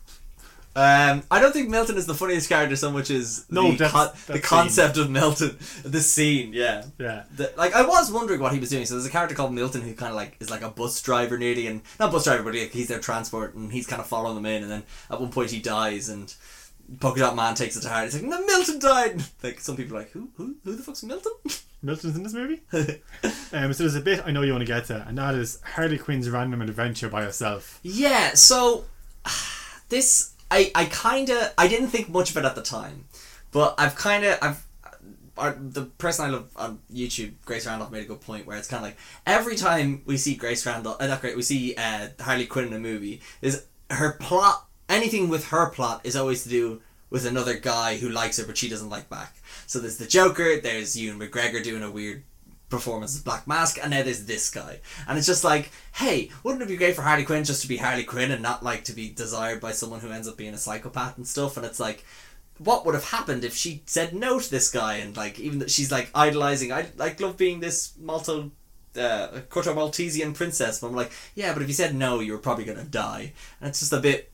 Um, I don't think Milton is the funniest character so much as no, the, that's, con- that's the concept scene. Of Milton, the scene, yeah, yeah. The, like I was wondering what he was doing. So there's a character called Milton who kind of like is like a bus driver nearly, and not bus driver, but like he's their transport, and he's kind of following them in. And then at one point he dies, and Polka Dot Man takes it to heart. He's like, no, Milton died. Like some people are like, who, who, who the fuck's Milton? Milton's in this movie. um, so there's a bit I know you want to get to, and that is Harley Quinn's random adventure by herself. Yeah. So this. I, I kind of... I didn't think much of it at the time. But I've kind of... I've our, the person I love on YouTube, Grace Randolph, made a good point where it's kind of like... Every time we see Grace Randolph... Uh, not Grace, we see uh, Harley Quinn in a movie, is her plot... Anything with her plot is always to do with another guy who likes her but she doesn't like back. So there's the Joker, there's Ewan McGregor doing a weird performance as Black Mask, and now there's this guy, and it's just like, hey, wouldn't it be great for Harley Quinn just to be Harley Quinn and not like to be desired by someone who ends up being a psychopath and stuff? And it's like, what would have happened if she said no to this guy? And like, even that she's like idolizing, I like love being this Malto uh, Corto Maltesian princess, but I'm like, yeah, but if you said no, you were probably gonna die. And it's just a bit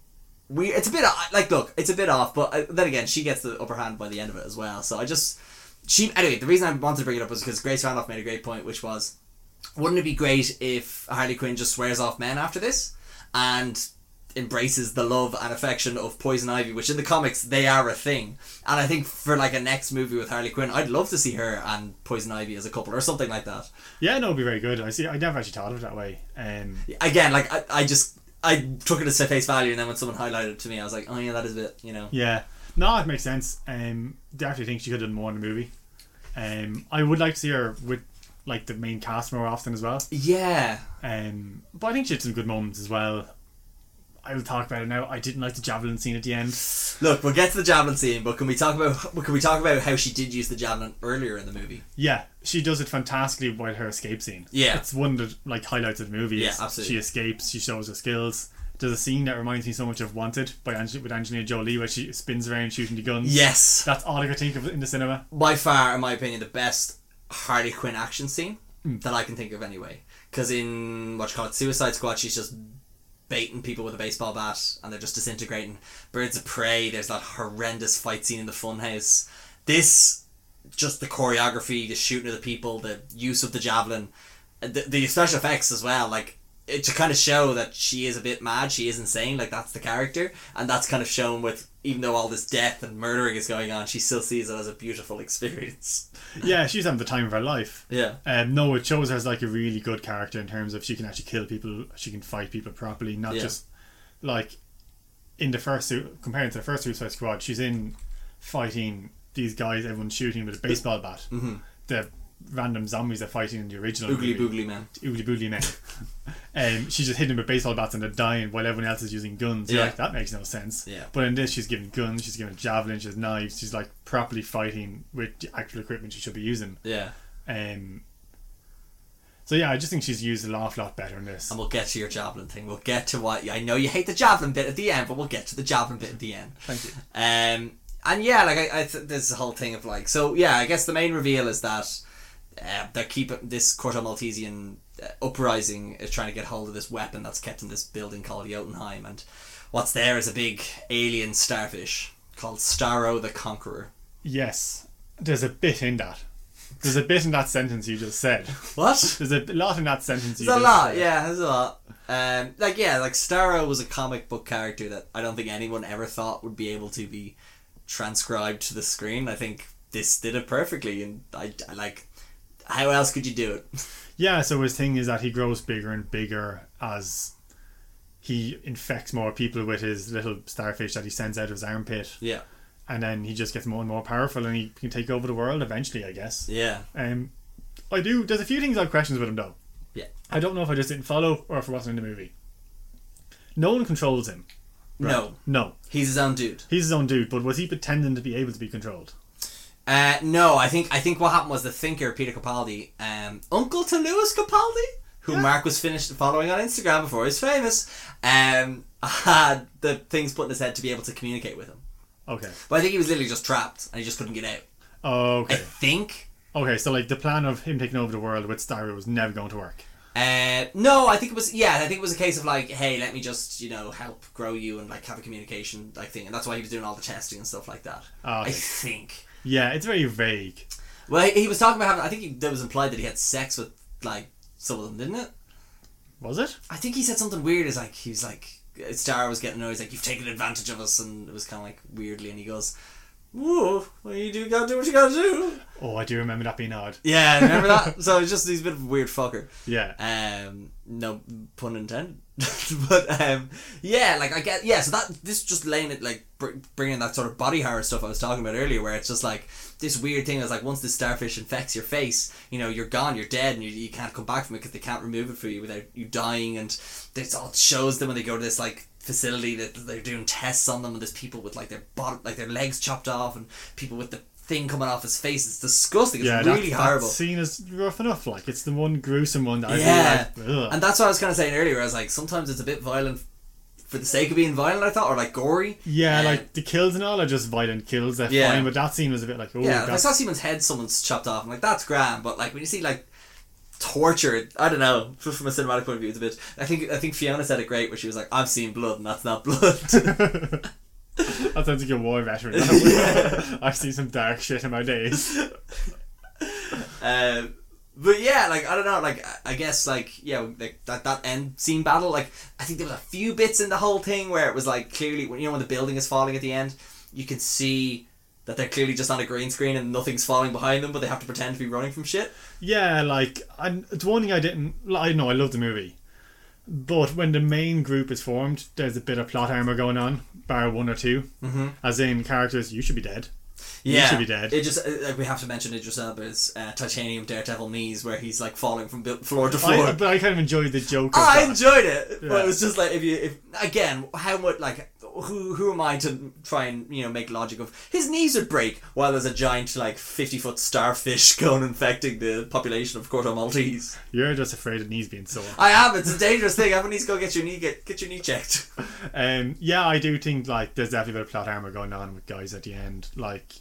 weird. It's a bit like, look, it's a bit off, but then again, she gets the upper hand by the end of it as well. So I just She anyway, the reason I wanted to bring it up was because Grace Randolph made a great point, which was, wouldn't it be great if Harley Quinn just swears off men after this and embraces the love and affection of Poison Ivy, which in the comics, they are a thing. And I think for like a next movie with Harley Quinn, I'd love to see her and Poison Ivy as a couple or something like that. Yeah, no, it'd be very good. I see. I never actually thought of it that way. Um, Again, like I, I just, I took it as face value, and then when someone highlighted it to me, I was like, oh yeah, that is a bit, you know. Yeah. No, it makes sense. Um, definitely think she could have done more in the movie. Um, I would like to see her with like the main cast more often as well. Yeah. Um, but I think she had some good moments as well. I will talk about it now. I didn't like the javelin scene at the end. Look, we'll get to the javelin scene, but can we talk about can we talk about how she did use the javelin earlier in the movie? Yeah, she does it fantastically with her escape scene. Yeah, it's one that like highlights of the movie. Yeah, absolutely. She escapes. She shows her skills. There's a scene that reminds me so much of Wanted by Ange- with Angelina Jolie, where she spins around shooting the guns. Yes. That's all I could think of in the cinema. By far, in my opinion, the best Harley Quinn action scene mm. that I can think of anyway. Because in, what you call it, Suicide Squad, she's just baiting people with a baseball bat and they're just disintegrating. Birds of Prey, there's that horrendous fight scene in the funhouse. This, just the choreography, the shooting of the people, the use of the javelin, the, the special effects as well, like, it to kind of show that she is a bit mad, she is insane, like that's the character, and that's kind of shown with, even though all this death and murdering is going on, she still sees it as a beautiful experience. Yeah, she's having the time of her life. Yeah. Um, no, it shows her as like a really good character in terms of she can actually kill people, she can fight people properly, not yeah. just like in the first, comparing to the first Suicide Squad, she's in fighting these guys, everyone's shooting with a baseball bat. Mm-hmm. The random zombies are fighting in the original Oogly Boogly Man. Oogly Boogly Man. Um, she's just hitting them with baseball bats and they're dying while everyone else is using guns. You're yeah. like, that makes no sense. Yeah. But in this, she's giving guns, she's giving javelins, she has knives, she's like properly fighting with the actual equipment she should be using. Yeah. Um. So yeah, I just think she's used an awful lot better in this. And we'll get to your javelin thing. We'll get to what... I know you hate the javelin bit at the end, but we'll get to the javelin bit at the end. Thank you. Um. And yeah, like, I, I th- there's a whole thing of like... So yeah, I guess the main reveal is that Uh, they're keeping this Corto Maltesian uh, uprising is trying to get hold of this weapon that's kept in this building called Jotunheim, and what's there is a big alien starfish called Starro the Conqueror. Yes, there's a bit in that there's a bit in that sentence you just said. What? There's a lot in that sentence you there's just a lot said. Yeah, there's a lot. Um, like yeah like Starro was a comic book character that I don't think anyone ever thought would be able to be transcribed to the screen. I think this did it perfectly, and I, I like, how else could you do it? Yeah, so his thing is that he grows bigger and bigger as he infects more people with his little starfish that he sends out of his armpit. Yeah. And then he just gets more and more powerful, and he can take over the world eventually, I guess. Yeah. Um, I do. There's a few things I have questions with him, though. Yeah. I don't know if I just didn't follow or if it wasn't in the movie. No one controls him. Right? No. No. He's his own dude. He's his own dude, but was he pretending to be able to be controlled? Uh, no, I think I think what happened was the Thinker, Peter Capaldi, um, uncle to Lewis Capaldi, who yeah. Mark was finished following on Instagram before he was famous, um, had the things put in his head to be able to communicate with him. Okay. But I think he was literally just trapped and he just couldn't get out. Okay. I think. Okay, so like the plan of him taking over the world with Starro was never going to work. Uh, no, I think it was, yeah, I think it was a case of like, hey, let me just, you know, help grow you and like have a communication like thing. And that's why he was doing all the testing and stuff like that. Okay. I think. Yeah, it's very vague. Well, he, he was talking about having, I think he, that was implied that he had sex with like some of them, didn't it? Was it? I think he said something weird. Is like, he was like, Starro was getting annoyed, he's like, you've taken advantage of us, and it was kind of like weirdly, and he goes, whoa, well, you do gotta do what you gotta do. Oh, I do remember that being odd. Yeah, remember that? So it's just, he's a bit of a weird fucker. Yeah. Um, no pun intended. But um, yeah, like I get, yeah, so that, this just laying it, like br- bringing that sort of body horror stuff I was talking about earlier, where it's just like this weird thing is like, once this starfish infects your face, you know, you're gone, you're dead, and you, you can't come back from it because they can't remove it for you without you dying. And it all shows them when they go to this like facility that they're doing tests on them, and there's people with like their bottom, like their legs chopped off, and people with the thing coming off his face. It's disgusting. It's yeah, really that, horrible. That scene is rough enough. Like, it's the one gruesome one that yeah. I feel like, and that's what I was kind of saying earlier. I was like, sometimes it's a bit violent for the sake of being violent, I thought, or like gory. Yeah, um, like the kills and all are just violent kills. They're yeah. fine, but that scene was a bit like, oh yeah, if I saw someone's head, someone's chopped off, I'm like, that's grand. But like when you see like torture, I don't know, from a cinematic point of view, it's a bit, I think I think Fiona said it great, where she was like, I've seen blood and that's not blood. That sounds like a war veteran. Yeah. I've seen some dark shit in my days. Um, but yeah, like I don't know, like I guess like yeah, like that, that end scene battle, like I think there was a few bits in the whole thing where it was like, clearly, you know, when the building is falling at the end, you can see that they're clearly just on a green screen and nothing's falling behind them, but they have to pretend to be running from shit. Yeah, like, and it's one thing I didn't... I know, I love the movie. But when the main group is formed, there's a bit of plot armor going on, bar one or two. Mm-hmm. As in, characters, you should be dead. Yeah. You should be dead. It just, like, we have to mention Idris Elba's uh, Titanium Daredevil knees, where he's, like, falling from floor to floor. I, but I kind of enjoyed the joke of I that. enjoyed it! Yeah. But it was just like, if you... if again, how much, like... Who who am I to try and, you know, make logic of his knees would break while there's a giant like fifty foot starfish going infecting the population of Corto Maltese? You're just afraid of knees being sore. I am. It's a dangerous thing. Everyone needs to go get your knee get get your knee checked. Um. Yeah, I do think like there's definitely a bit of plot armor going on with guys at the end. Like,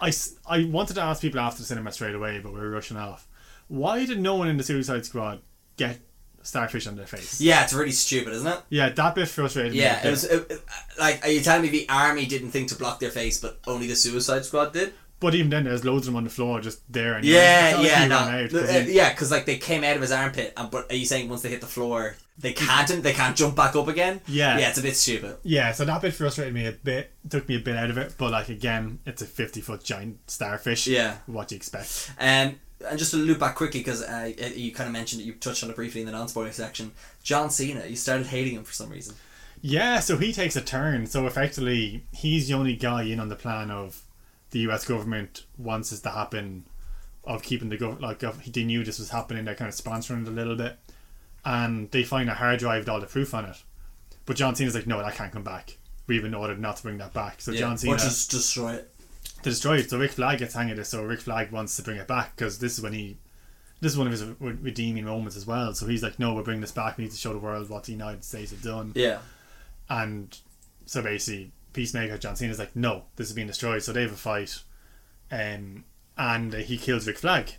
I I wanted to ask people after the cinema straight away, but we were rushing off. Why did no one in the Suicide Squad get starfish on their face? Yeah, it's really stupid, isn't it? Yeah, that bit frustrated me. Yeah, it was it, it, like, are you telling me the army didn't think to block their face, but only the Suicide Squad did? But even then, there's loads of them on the floor just there. And yeah, yeah, no, out, cause uh, he, yeah, because like they came out of his armpit, and but are you saying once they hit the floor, they can't they can't jump back up again? Yeah, yeah, it's a bit stupid. Yeah, so that bit frustrated me a bit, took me a bit out of it. But like again, it's a fifty foot giant starfish. Yeah, what do you expect? And. Um, And just to loop back quickly, because uh, you kind of mentioned it, you touched on it briefly in the non-spoiler section. John Cena, you started hating him for some reason. Yeah, so he takes a turn. So effectively, he's the only guy in on the plan of the U S government wants this to happen, of keeping the government, like of, they knew this was happening, they're kind of sponsoring it a little bit. And they find a hard drive with all the proof on it. But John Cena's like, no, that can't come back. We've been ordered not to bring that back. So yeah, John Cena... Or just destroy it. To destroy it. So Rick Flagg gets hang of this, so Rick Flagg wants to bring it back, because this is when he this is one of his redeeming moments as well. So he's like, no, we'll bring this back, we need to show the world what the United States have done. Yeah. And so basically Peacemaker, John Cena's like, no, this is being destroyed. So they have a fight, um, and he kills Rick Flagg.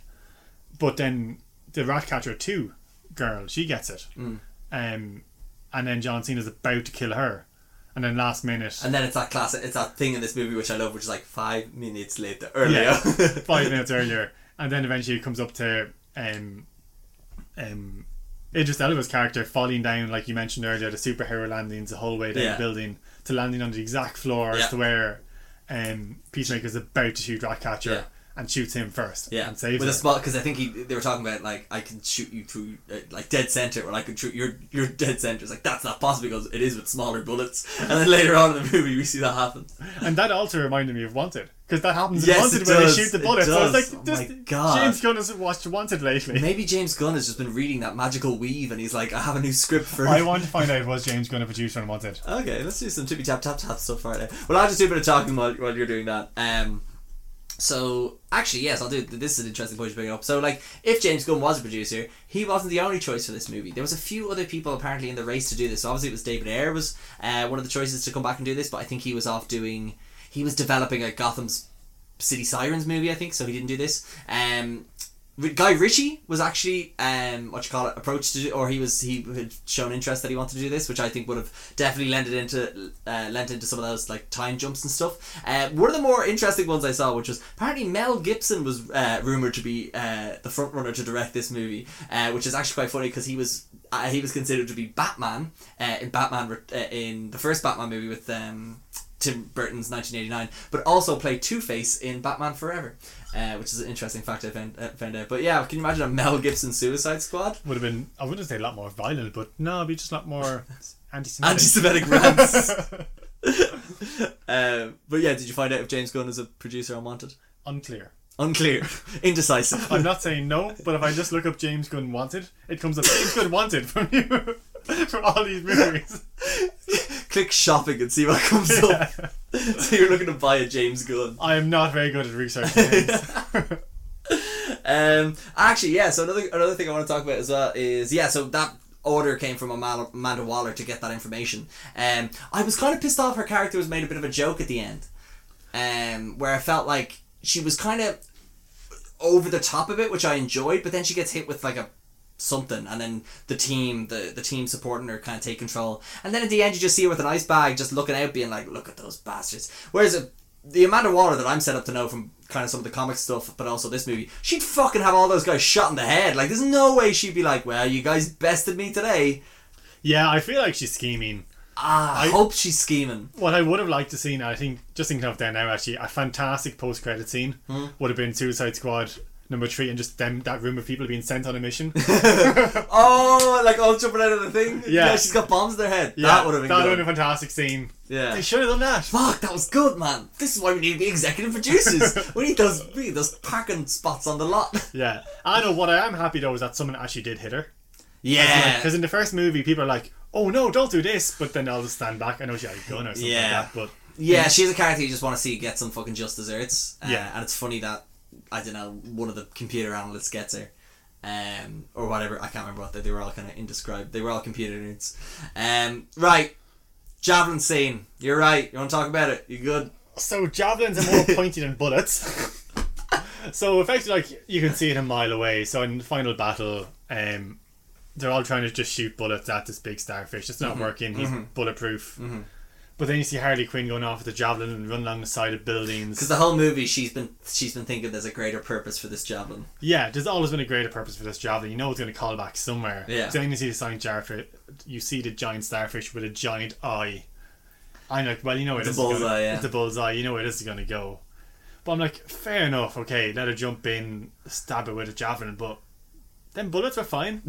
But then the Rat Catcher two girl, she gets it. Mm. Um, and then John Cena's about to kill her. And then last minute, and then it's that classic, it's that thing in this movie which I love, which is like five minutes later earlier yeah, five minutes earlier. And then eventually it comes up to um, um, Idris Elba's character falling down, like you mentioned earlier, the superhero landings the whole way down yeah. the building, to landing on the exact floor yeah. as to where um, Peacemaker's about to shoot Ratcatcher yeah. and shoots him first yeah. and saves him. With a spot, because I think he, they were talking about, like, I can shoot you through, uh, like, dead centre, or I can shoot your, your dead centre. It's like, that's not possible, because it is with smaller bullets. And then later on in the movie, we see that happen. And that also reminded me of Wanted. Because that happens in yes, Wanted when does. they shoot the bullets. So I was like, oh my God. James Gunn hasn't watched Wanted lately. Maybe James Gunn has just been reading that magical weave and he's like, I have a new script for I want to find out, was James Gunn a producer on Wanted? Okay, let's do some tippy tap tap tap stuff right now. Well, I'll just do a bit of talking while, while you're doing that. Um, so, actually, yes, I'll do this is an interesting point to bring up. So, like, if James Gunn was a producer, he wasn't the only choice for this movie. There was a few other people apparently in the race to do this. So obviously, it was David Ayer was uh, one of the choices to come back and do this, but I think he was off doing... He was developing a Gotham City Sirens movie, I think, so he didn't do this. Um, Guy Ritchie was actually, um, what you call it, approached to do, or he was he had shown interest that he wanted to do this, which I think would have definitely lent it into uh, lent into some of those like time jumps and stuff. Uh, one of the more interesting ones I saw, which was apparently Mel Gibson was uh, rumoured to be uh, the front runner to direct this movie, uh, which is actually quite funny because he was uh, he was considered to be Batman uh, in Batman uh, in the first Batman movie with um. Tim Burton's nineteen eighty-nine, but also played Two-Face in Batman Forever, uh, which is an interesting fact I found, uh, found out. But yeah, can you imagine a Mel Gibson Suicide Squad? Would have been, I wouldn't say a lot more violent, but no, it'd be just a lot more anti-Semitic. Anti-Semitic rants. uh, but yeah, did you find out if James Gunn is a producer on Wanted? Unclear. Unclear. Indecisive. I'm not saying no, but if I just look up James Gunn Wanted, it comes up James Gunn Wanted from you. From all these movies. Click shopping and see what comes yeah. up. So you're looking to buy a James Gunn. I am not very good at researching things. um, actually, yeah, so another another thing I want to talk about as well is, yeah, so that order came from Amanda Waller to get that information. Um, I was kind of pissed off her character was made a bit of a joke at the end. Um, where I felt like she was kind of over the top of it, which I enjoyed, but then she gets hit with like a something, and then the team the, the team supporting her kind of take control, and then at the end you just see her with an ice bag just looking out being like, look at those bastards. Whereas uh, the Amanda Waller that I'm set up to know from kind of some of the comic stuff but also this movie, she'd fucking have all those guys shot in the head. Like, there's no way she'd be like, well, you guys bested me today. Yeah, I feel like she's scheming. Ah, I, I hope she's scheming. What I would have liked to see now, I think, just thinking of that now actually, a fantastic post credit scene hmm. would have been Suicide Squad number three, and just them, that room of people being sent on a mission. Oh, like all jumping out of the thing. Yeah, yeah, she's got bombs in their head. Yeah, that would have been that good. Would have been a fantastic scene. Yeah, they should have done that. Fuck, that was good, man. This is why we need the executive producers. We need those, we need those parking spots on the lot. Yeah, I know. What I am happy though is that someone actually did hit her. Yeah, because like, in the first movie, people are like, "Oh no, don't do this," but then they'll just stand back. I know she had a gun or something yeah. like that, but yeah, she's a character you just want to see get some fucking just desserts. Uh, yeah, and it's funny that. I don't know, one of the computer analysts gets her um, or whatever, I can't remember what they, they were all kind of indescribable, they were all computer nerds. Um, right, javelin scene, you're right, you want to talk about it, you good? So javelins are more pointy than bullets. So effectively, like, you can see it a mile away. So in the final battle, um, they're all trying to just shoot bullets at this big starfish. It's not mm-hmm. working. He's mm-hmm. bulletproof. Mm-hmm. But then you see Harley Quinn going off with the javelin and running along the side of buildings. Because the whole movie, she's been she's been thinking there's a greater purpose for this javelin. Yeah, there's always been a greater purpose for this javelin. You know it's going to call back somewhere. Yeah. So then you see the giant starfish. You see the giant starfish with a giant eye. I'm like, well, you know where this is going. It's a bullseye. Yeah. It's a bullseye. You know where this is going to go. But I'm like, fair enough. Okay, let her jump in, stab it with a javelin. But them bullets were fine.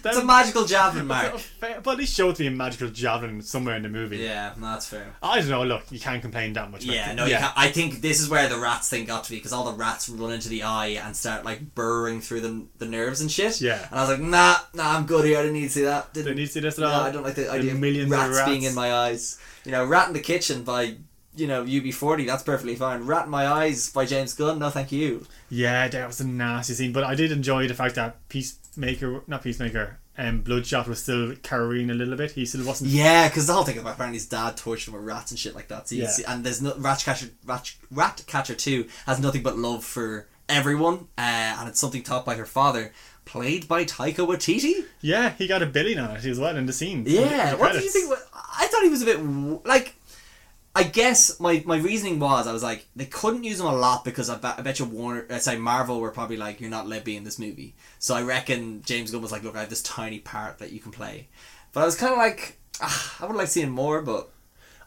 Then, it's a magical javelin, Mark. Fair, but at least show it to be a magical javelin somewhere in the movie. Yeah, that's fair. I don't know, look, you can't complain that much. Yeah, no, yeah. You can't. I think this is where the rats thing got to be, because all the rats run into the eye and start like burrowing through the, the nerves and shit. Yeah. And I was like, nah, nah, I'm good here, I didn't need to see that. Didn't need to see this at no, all. I don't like the, the idea of rats, rats being in my eyes. You know, Rat in the Kitchen by, you know, U B forty, that's perfectly fine. Rat in My Eyes by James Gunn, no thank you. Yeah, that was a nasty scene, but I did enjoy the fact that Peace... Maker, not Peacemaker, and um, Bloodshot was still carrying a little bit. He still wasn't. Yeah, because the whole thing about apparently his dad tortured him with rats and shit like that. So yeah. see, and there's no Rat Catcher. Rat, Rat Catcher two has nothing but love for everyone, uh, and it's something taught by her father, played by Taika Waititi. Yeah, he got a billion on it as well in the scene. Yeah, the, the what did you think? I thought he was a bit like. I guess my, my reasoning was, I was like, they couldn't use him a lot because I, ba- I bet you Warner, I'd say Marvel were probably like, you're not let be in this movie. So I reckon James Gunn was like, look, I have this tiny part that you can play. But I was kind of like, ah, I would like seeing more, but...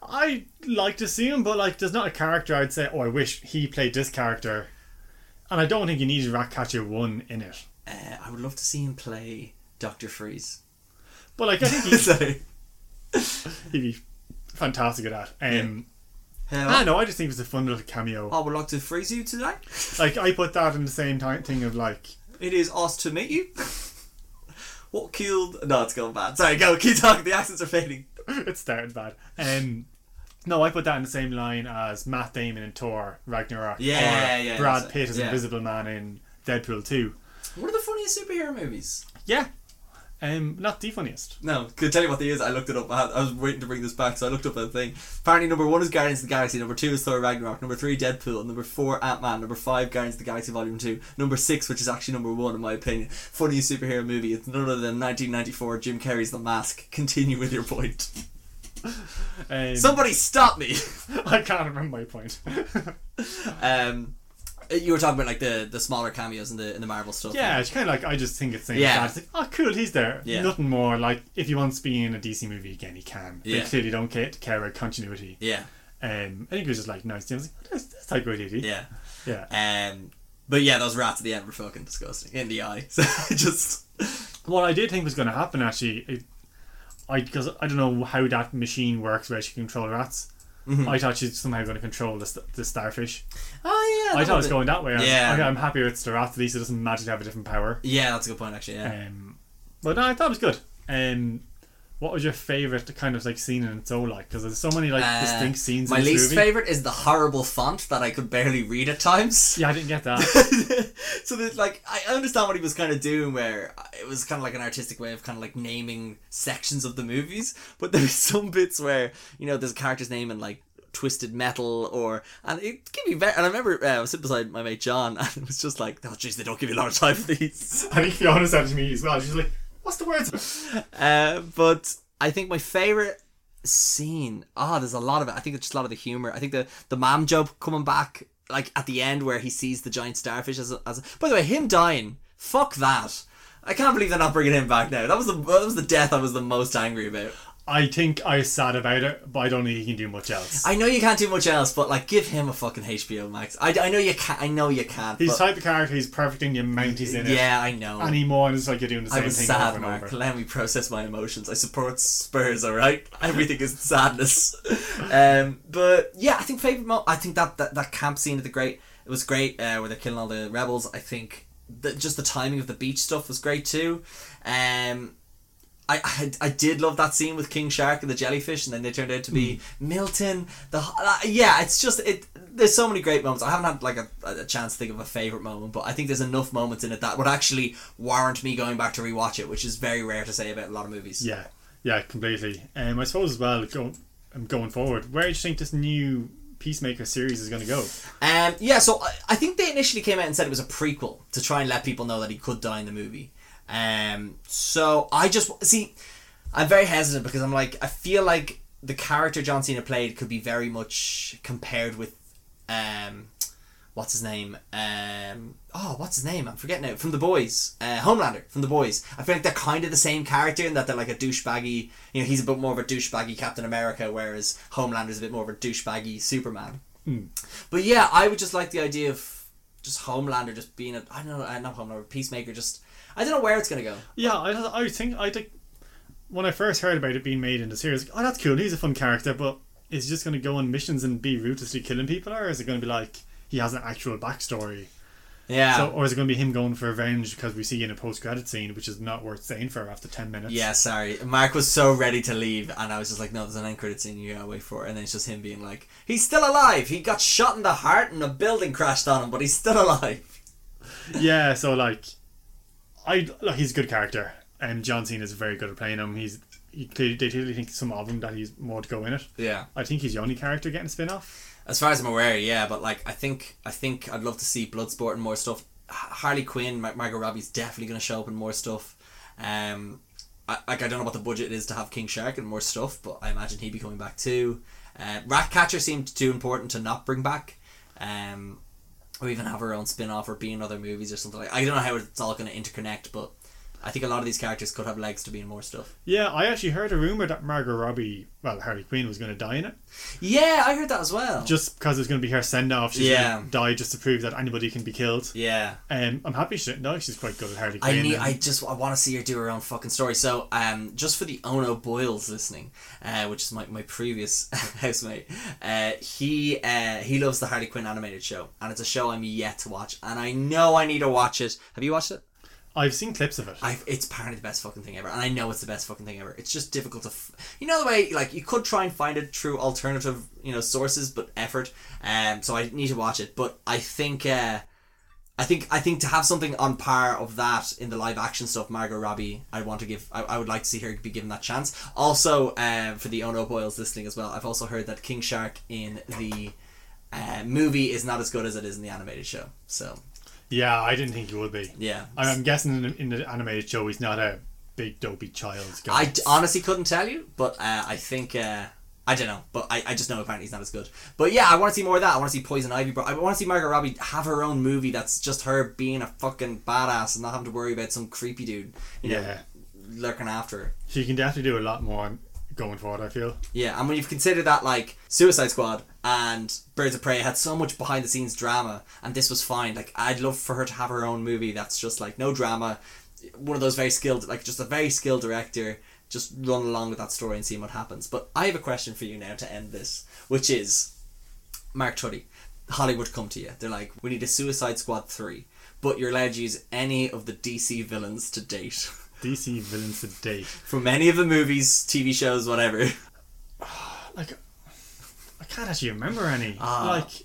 I like to see him, but like, there's not a character I'd say, oh, I wish he played this character. And I don't think you need Rat Catcher one in it. Uh, I would love to see him play Doctor Freeze. But like, I think he'd, he'd be fantastic at that. Um, yeah. I don't know, I just think it was a fun little cameo. I would like to freeze you today. Like, I put that in the same time thing of like... It is us to meet you. What killed... No, it's going bad. Sorry, go, keep talking. The accents are fading. It started bad. Um, no, I put that in the same line as Matt Damon in Thor Ragnarok. Yeah, or yeah, yeah. Brad Pitt as yeah. Invisible Man in Deadpool two. One of the funniest superhero movies. Yeah. Um, not the funniest. No, could tell you what the is. I looked it up. I, had, I was waiting to bring this back, so I looked up a thing. Apparently, number one is Guardians of the Galaxy. Number two is Thor Ragnarok. Number three, Deadpool. Number four, Ant-Man. Number five, Guardians of the Galaxy Volume two. Number six, which is actually number one in my opinion, funniest superhero movie. It's none other than nineteen ninety-four. Jim Carrey's The Mask. Continue with your point. Um, Somebody stop me! I can't remember my point. um. You were talking about like the, the smaller cameos in the in the Marvel stuff. Yeah, right? It's kind of like I just think it's saying yeah. It's like, oh, cool, he's there. Yeah. Nothing more. Like if he wants to be in a D C movie again, he can. Yeah. They clearly don't care, care about continuity. Yeah. Um, I think it was just like nice. I was like, oh, that's that's how good it is. Yeah. Yeah. Um, but yeah, those rats at the end were fucking disgusting in the eye. So just what I did think was going to happen actually, it, I because I don't know how that machine works where she can control rats. Mm-hmm. I thought she's somehow going to control the, st- the starfish. Oh yeah, I thought it was going that way. I'm, yeah, okay, I'm happy with the rat, at least it doesn't magically have a different power. Yeah, that's a good point actually. Yeah. Um, but no, I thought it was good. Um, what was your favourite kind of like scene in its own, like, because there's so many like uh, distinct scenes in this movie. My least favourite is the horrible font that I could barely read at times. Yeah, I didn't get that. So that like I understand what he was kind of doing, where it was kind of like an artistic way of kind of like naming sections of the movies, but there's some bits where, you know, there's a character's name in like Twisted Metal, or and it gave me very, and I remember uh, I was sitting beside my mate John and it was just like, oh jeez, they don't give you a lot of time for these. I think Fiona said to me as well, she's like, what's the words? Uh, but I think my favourite scene, ah, oh, there's a lot of it. I think it's just a lot of the humour. I think the, the mam job coming back, like at the end where he sees the giant starfish as a, as a, by the way, him dying, fuck that. I can't believe they're not bringing him back now. That was the, that was the death I was the most angry about. I think I was sad about it, but I don't think he can do much else. I know you can't do much else, but like, give him a fucking H B O Max. I, I know you can't. I know you can't. He's the type of character. He's perfect in the amount he's in. Yeah, it. Yeah, I know. Anymore, and it's like you're doing the same I was thing sad, over and Mark. Over. Let me process my emotions. I support Spurs. All right, everything is sadness. Um, but yeah, I think favorite. Mo- I think that, that that camp scene at the Great. It was great uh, where they're killing all the rebels. I think that just the timing of the beach stuff was great too. Um. I, I, I did love that scene with King Shark and the jellyfish, and then they turned out to be mm. Milton. The uh, yeah, it's just it. There's so many great moments. I haven't had like a, a chance to think of a favourite moment, but I think there's enough moments in it that would actually warrant me going back to rewatch it, which is very rare to say about a lot of movies. Yeah, yeah, completely. Um, I suppose as well, go, um, going forward, where do you think this new Peacemaker series is going to go? Um, yeah, so I, I think they initially came out and said it was a prequel to try and let people know that he could die in the movie. Um, so I just see I'm very hesitant because I'm like, I feel like the character John Cena played could be very much compared with um, what's his name um, oh what's his name I'm forgetting now from The Boys, uh, Homelander from The Boys. I feel like they're kind of the same character in that they're like a douchebaggy, you know, he's a bit more of a douchebaggy Captain America, whereas Homelander's a bit more of a douchebaggy Superman. mm. But yeah, I would just like the idea of just Homelander just being a I don't know not Homelander Peacemaker just I don't know where it's going to go. Yeah, I I think I think when I first heard about it being made in the series, oh, that's cool, he's a fun character, but is he just going to go on missions and be ruthlessly killing people, or is it going to be like he has an actual backstory? Yeah. So, or is it going to be him going for revenge because we see in a post-credit scene, which is not worth saying for after ten minutes? Yeah, sorry. Mark was so ready to leave, and I was just like, no, there's an end-credit scene you gotta wait for. And then it's just him being like, he's still alive! He got shot in the heart and a building crashed on him, but he's still alive. Yeah, so like... I like he's a good character, and um, John Cena is very good at playing him. He's he, they clearly think some of him that he's more to go in it. Yeah, I think he's the only character getting a spin off, as far as I'm aware. Yeah, but like I think I think I'd love to see Bloodsport and more stuff. Harley Quinn, Mar- Margot Robbie's definitely going to show up in more stuff. Um, I, like I don't know what the budget is to have King Shark and more stuff, but I imagine he'd be coming back too. Uh, Rat Catcher seemed too important to not bring back. Um. Or even have her own spin-off or be in other movies or something like that. I don't know how it's all going to interconnect, but I think a lot of these characters could have legs to be in more stuff. Yeah, I actually heard a rumour that Margot Robbie, well, Harley Quinn, was going to die in it. Yeah, I heard that as well. Just because it's going to be her send-off. She's yeah. going to die just to prove that anybody can be killed. Yeah. Um, I'm happy she didn't die. She's quite good at Harley Quinn. I need, I just I want to see her do her own fucking story. So, um, just for the Ono Boyles listening, uh, which is my, my previous housemate, uh, he, uh, he loves the Harley Quinn animated show. And it's a show I'm yet to watch. And I know I need to watch it. Have you watched it? I've seen clips of it. I've, it's apparently the best fucking thing ever, and I know it's the best fucking thing ever. It's just difficult to, f- you know, the way like you could try and find it through alternative, you know, sources, but effort. Um, so I need to watch it, but I think, uh, I think, I think to have something on par of that in the live action stuff, Margot Robbie, I want to give, I, I would like to see her be given that chance. Also, um, for the Ono Boyles listening as well, I've also heard that King Shark in the uh, movie is not as good as it is in the animated show. So. Yeah, I didn't think he would be. Yeah. I'm guessing in the animated show he's not a big dopey child's guy. I honestly couldn't tell you, but uh, I think... Uh, I don't know, but I, I just know apparently he's not as good. But yeah, I want to see more of that. I want to see Poison Ivy. But I want to see Margot Robbie have her own movie that's just her being a fucking badass and not having to worry about some creepy dude, you know, yeah. lurking after her. She can definitely do a lot more going forward, I feel. Yeah, and when you've considered that, like, Suicide Squad and Birds of Prey had so much behind the scenes drama, and this was fine. Like, I'd love for her to have her own movie that's just like no drama, one of those very skilled, like just a very skilled director, just run along with that story and see what happens. But I have a question for you now to end this, which is, Mark Tutty, Hollywood come to you, they're like, we need a Suicide Squad three, but you're allowed to use any of the D C villains to date. D C villains to date from any of the movies, T V shows, whatever. Like, I can't actually remember any. Uh, like,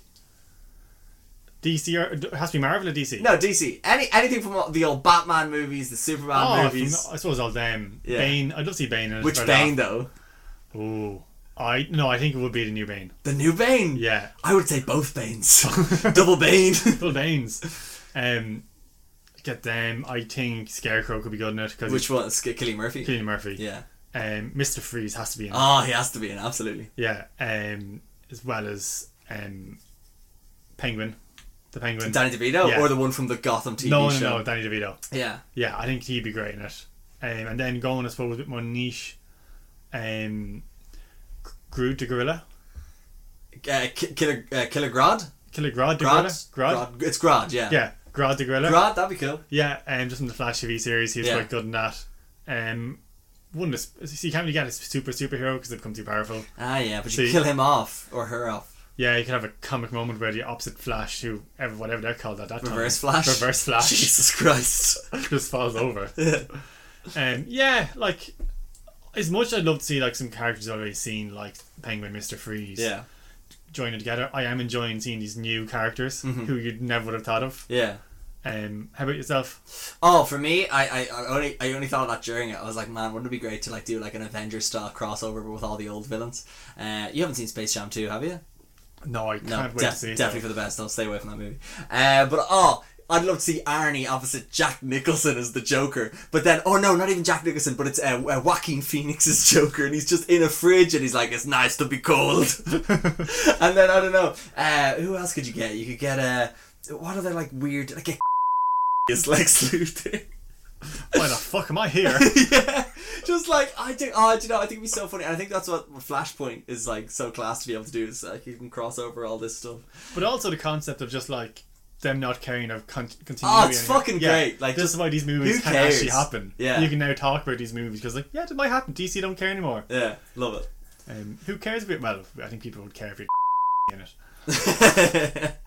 D C, or, it has to be Marvel or D C? No, D C. Any Anything from the old Batman movies, the Superman oh, movies. From, I suppose all them. Yeah. Bane. I'd love to see Bane. In Which Bane, though? Ooh. I No, I think it would be the new Bane. The new Bane? Yeah. I would say both Banes. Double Bane. Double Banes. Um, get them. I think Scarecrow could be good in it. Cause Which one? Cillian Murphy? Cillian Murphy. Yeah. Um, Mister Freeze has to be in it. Oh, he has to be in, absolutely. Yeah. Um... As well as um, Penguin, the Penguin, Danny DeVito, yeah. or the one from the Gotham T V no, no, show. No, no, Danny DeVito. Yeah, yeah, I think he'd be great in it. Um, and then going, I suppose, a bit more niche. Um, Groot the gorilla. Uh, K- Killer uh, Killer Grodd. Killer Grodd the gorilla. Grodd. It's Grodd, yeah. Yeah, Grodd the gorilla. Grodd, that'd be cool. Yeah, um, just from the Flash T V series, he was yeah. quite good in that. Um. Wouldn't see, you can't really get a super superhero because they've become too powerful. Ah, yeah, but so you kill him off or her off. Yeah, you could have a comic moment where the opposite Flash, who whatever they're called at that time, Reverse Flash. Reverse Flash. Jesus Christ, just falls over. Yeah. Um, yeah, like as much I'd love to see like some characters I've already seen, like Penguin, Mister Freeze. Yeah. Joining together, I am enjoying seeing these new characters mm-hmm. who you never would have thought of. Yeah. Um, how about yourself? Oh, for me, I, I, I only I only thought of that during it. I was like, man, wouldn't it be great to like do like an Avengers style crossover with all the old villains? Uh, you haven't seen Space Jam two, have you? No, I can't no, wait def- to see it. Definitely though. For the best. Don't stay away from that movie. Uh, but oh, I'd love to see Arnie opposite Jack Nicholson as the Joker. But then, oh no, not even Jack Nicholson, but it's uh, uh, Joaquin Phoenix's Joker, and he's just in a fridge, and he's like, it's nice to be cold. And then I don't know, uh, who else could you get? You could get a uh, what are they like weird like a is Lex Luthor. Why the fuck am I here? Yeah, just like I do. Oh, do you know? I think it'd be so funny, and I think that's what Flashpoint is like so class to be able to do. Is like you can cross over all this stuff, but also the concept of just like them not caring of con- continuing. Oh, it's fucking yeah, great! Like, this just, is why these movies can actually happen. Yeah, you can now talk about these movies because like yeah, it might happen. D C don't care anymore. Yeah, love it. Um, who cares about? Well, I think people would care if you're in it.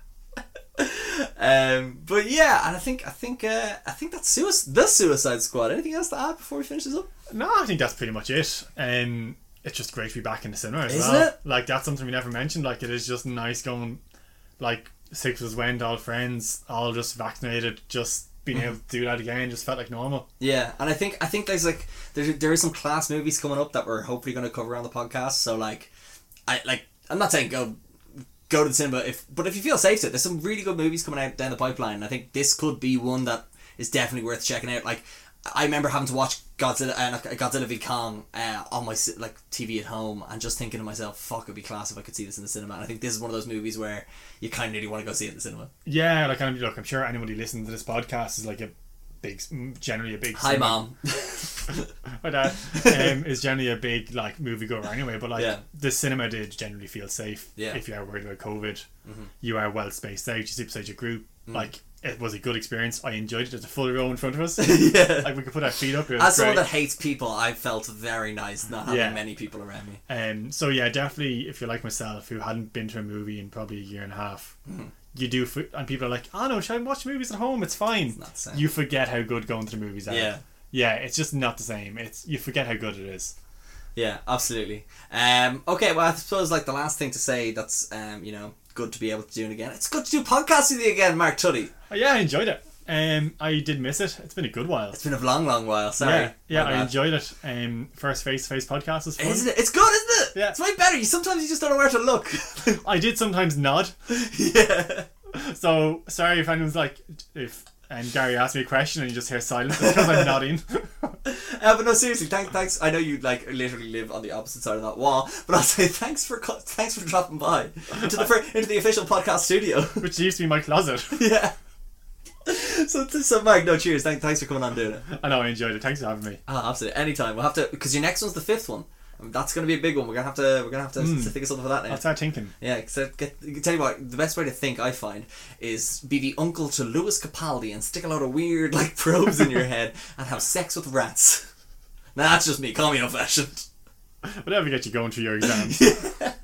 Um, but yeah, and I think I think uh, I think that's sui- the Suicide Squad. Anything else to add before we finish this up? No, I think that's pretty much it. Um, it's just great to be back in the cinema as Isn't well. It? Like that's something we never mentioned. Like it is just nice going. Like six of us went, all friends, all just vaccinated, just being mm-hmm. able to do that again. Just felt like normal. Yeah, and I think I think there's like there there is some class movies coming up that we're hopefully going to cover on the podcast. So like, I like I'm not saying go. Go to the cinema, if but if you feel safe to it, there's some really good movies coming out down the pipeline, and I think this could be one that is definitely worth checking out. Like, I remember having to watch Godzilla uh, Godzilla v Kong uh, on my like T V at home, and just thinking to myself, fuck, it'd be class if I could see this in the cinema. And I think this is one of those movies where you kind of really want to go see it in the cinema. Yeah, like, I'm, look, I'm sure anybody listening to this podcast is like a big, generally a big. Hi, singer. Mom. My dad um, is generally a big like moviegoer anyway, but like yeah. the cinema did generally feel safe. Yeah. If you are worried about COVID, mm-hmm. you are well spaced out. You sit beside your group. Mm. Like it was a good experience. I enjoyed it. There's a full row in front of us. yeah. Like we could put our feet up. It was As great. Someone that hates people, I felt very nice not having yeah. many people around me. Um. So yeah, definitely. If you're like myself, who hadn't been to a movie in probably a year and a half. Mm-hmm. You do, for, and people are like, "Oh no, should I watch movies at home? It's fine." It's not the same. You forget how good going to the movies are. Yeah, yeah, it's just not the same. It's you forget how good it is. Yeah, absolutely. Um, okay, well, I suppose like the last thing to say that's um, you know, good to be able to do it again. It's good to do podcasts with you again, Mark Tuddy. Oh, yeah, I enjoyed it. Um, I did miss it. It's been a good while. It's been a long, long while. Sorry. Yeah, yeah I enjoyed it. Um, first face-to-face podcast was fun. Isn't it? It's good, isn't it? Yeah. It's way better. You sometimes you just don't know where to look. I did sometimes nod. Yeah. So sorry if anyone's like, if and Gary asked me a question and you just hear silence because I'm nodding. uh, but no, seriously, thanks. Thanks. I know you like literally live on the opposite side of that wall, but I'll say thanks for thanks for dropping by into the I, into the official podcast studio, which used to be my closet. Yeah. So, so Mark, no, cheers. Thank, thanks for coming on and doing it. I know, I enjoyed it. Thanks for having me. Oh, absolutely. Anytime. We'll have to, because your next one's the fifth one. I mean, that's going to be a big one. We're going to have to, we're going to have to mm. think of something for that now. I'll start thinking. Yeah, so get, tell you what, the best way to think, I find, is be the uncle to Lewis Capaldi and stick a lot of weird, like, probes in your head and have sex with rats. Nah, that's just me. Call me old-fashioned. Whatever get you going through your exams. Yeah.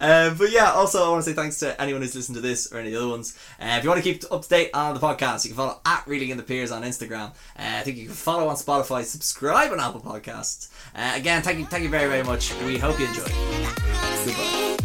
Uh, but yeah, also I want to say thanks to anyone who's listened to this or any other ones. Uh, if you want to keep up to date on the podcast, you can follow at Reeling in the Piers on Instagram. Uh, I think you can follow on Spotify, subscribe on Apple Podcasts. Uh, again, thank you, thank you very, very much. We hope you enjoyed. Goodbye.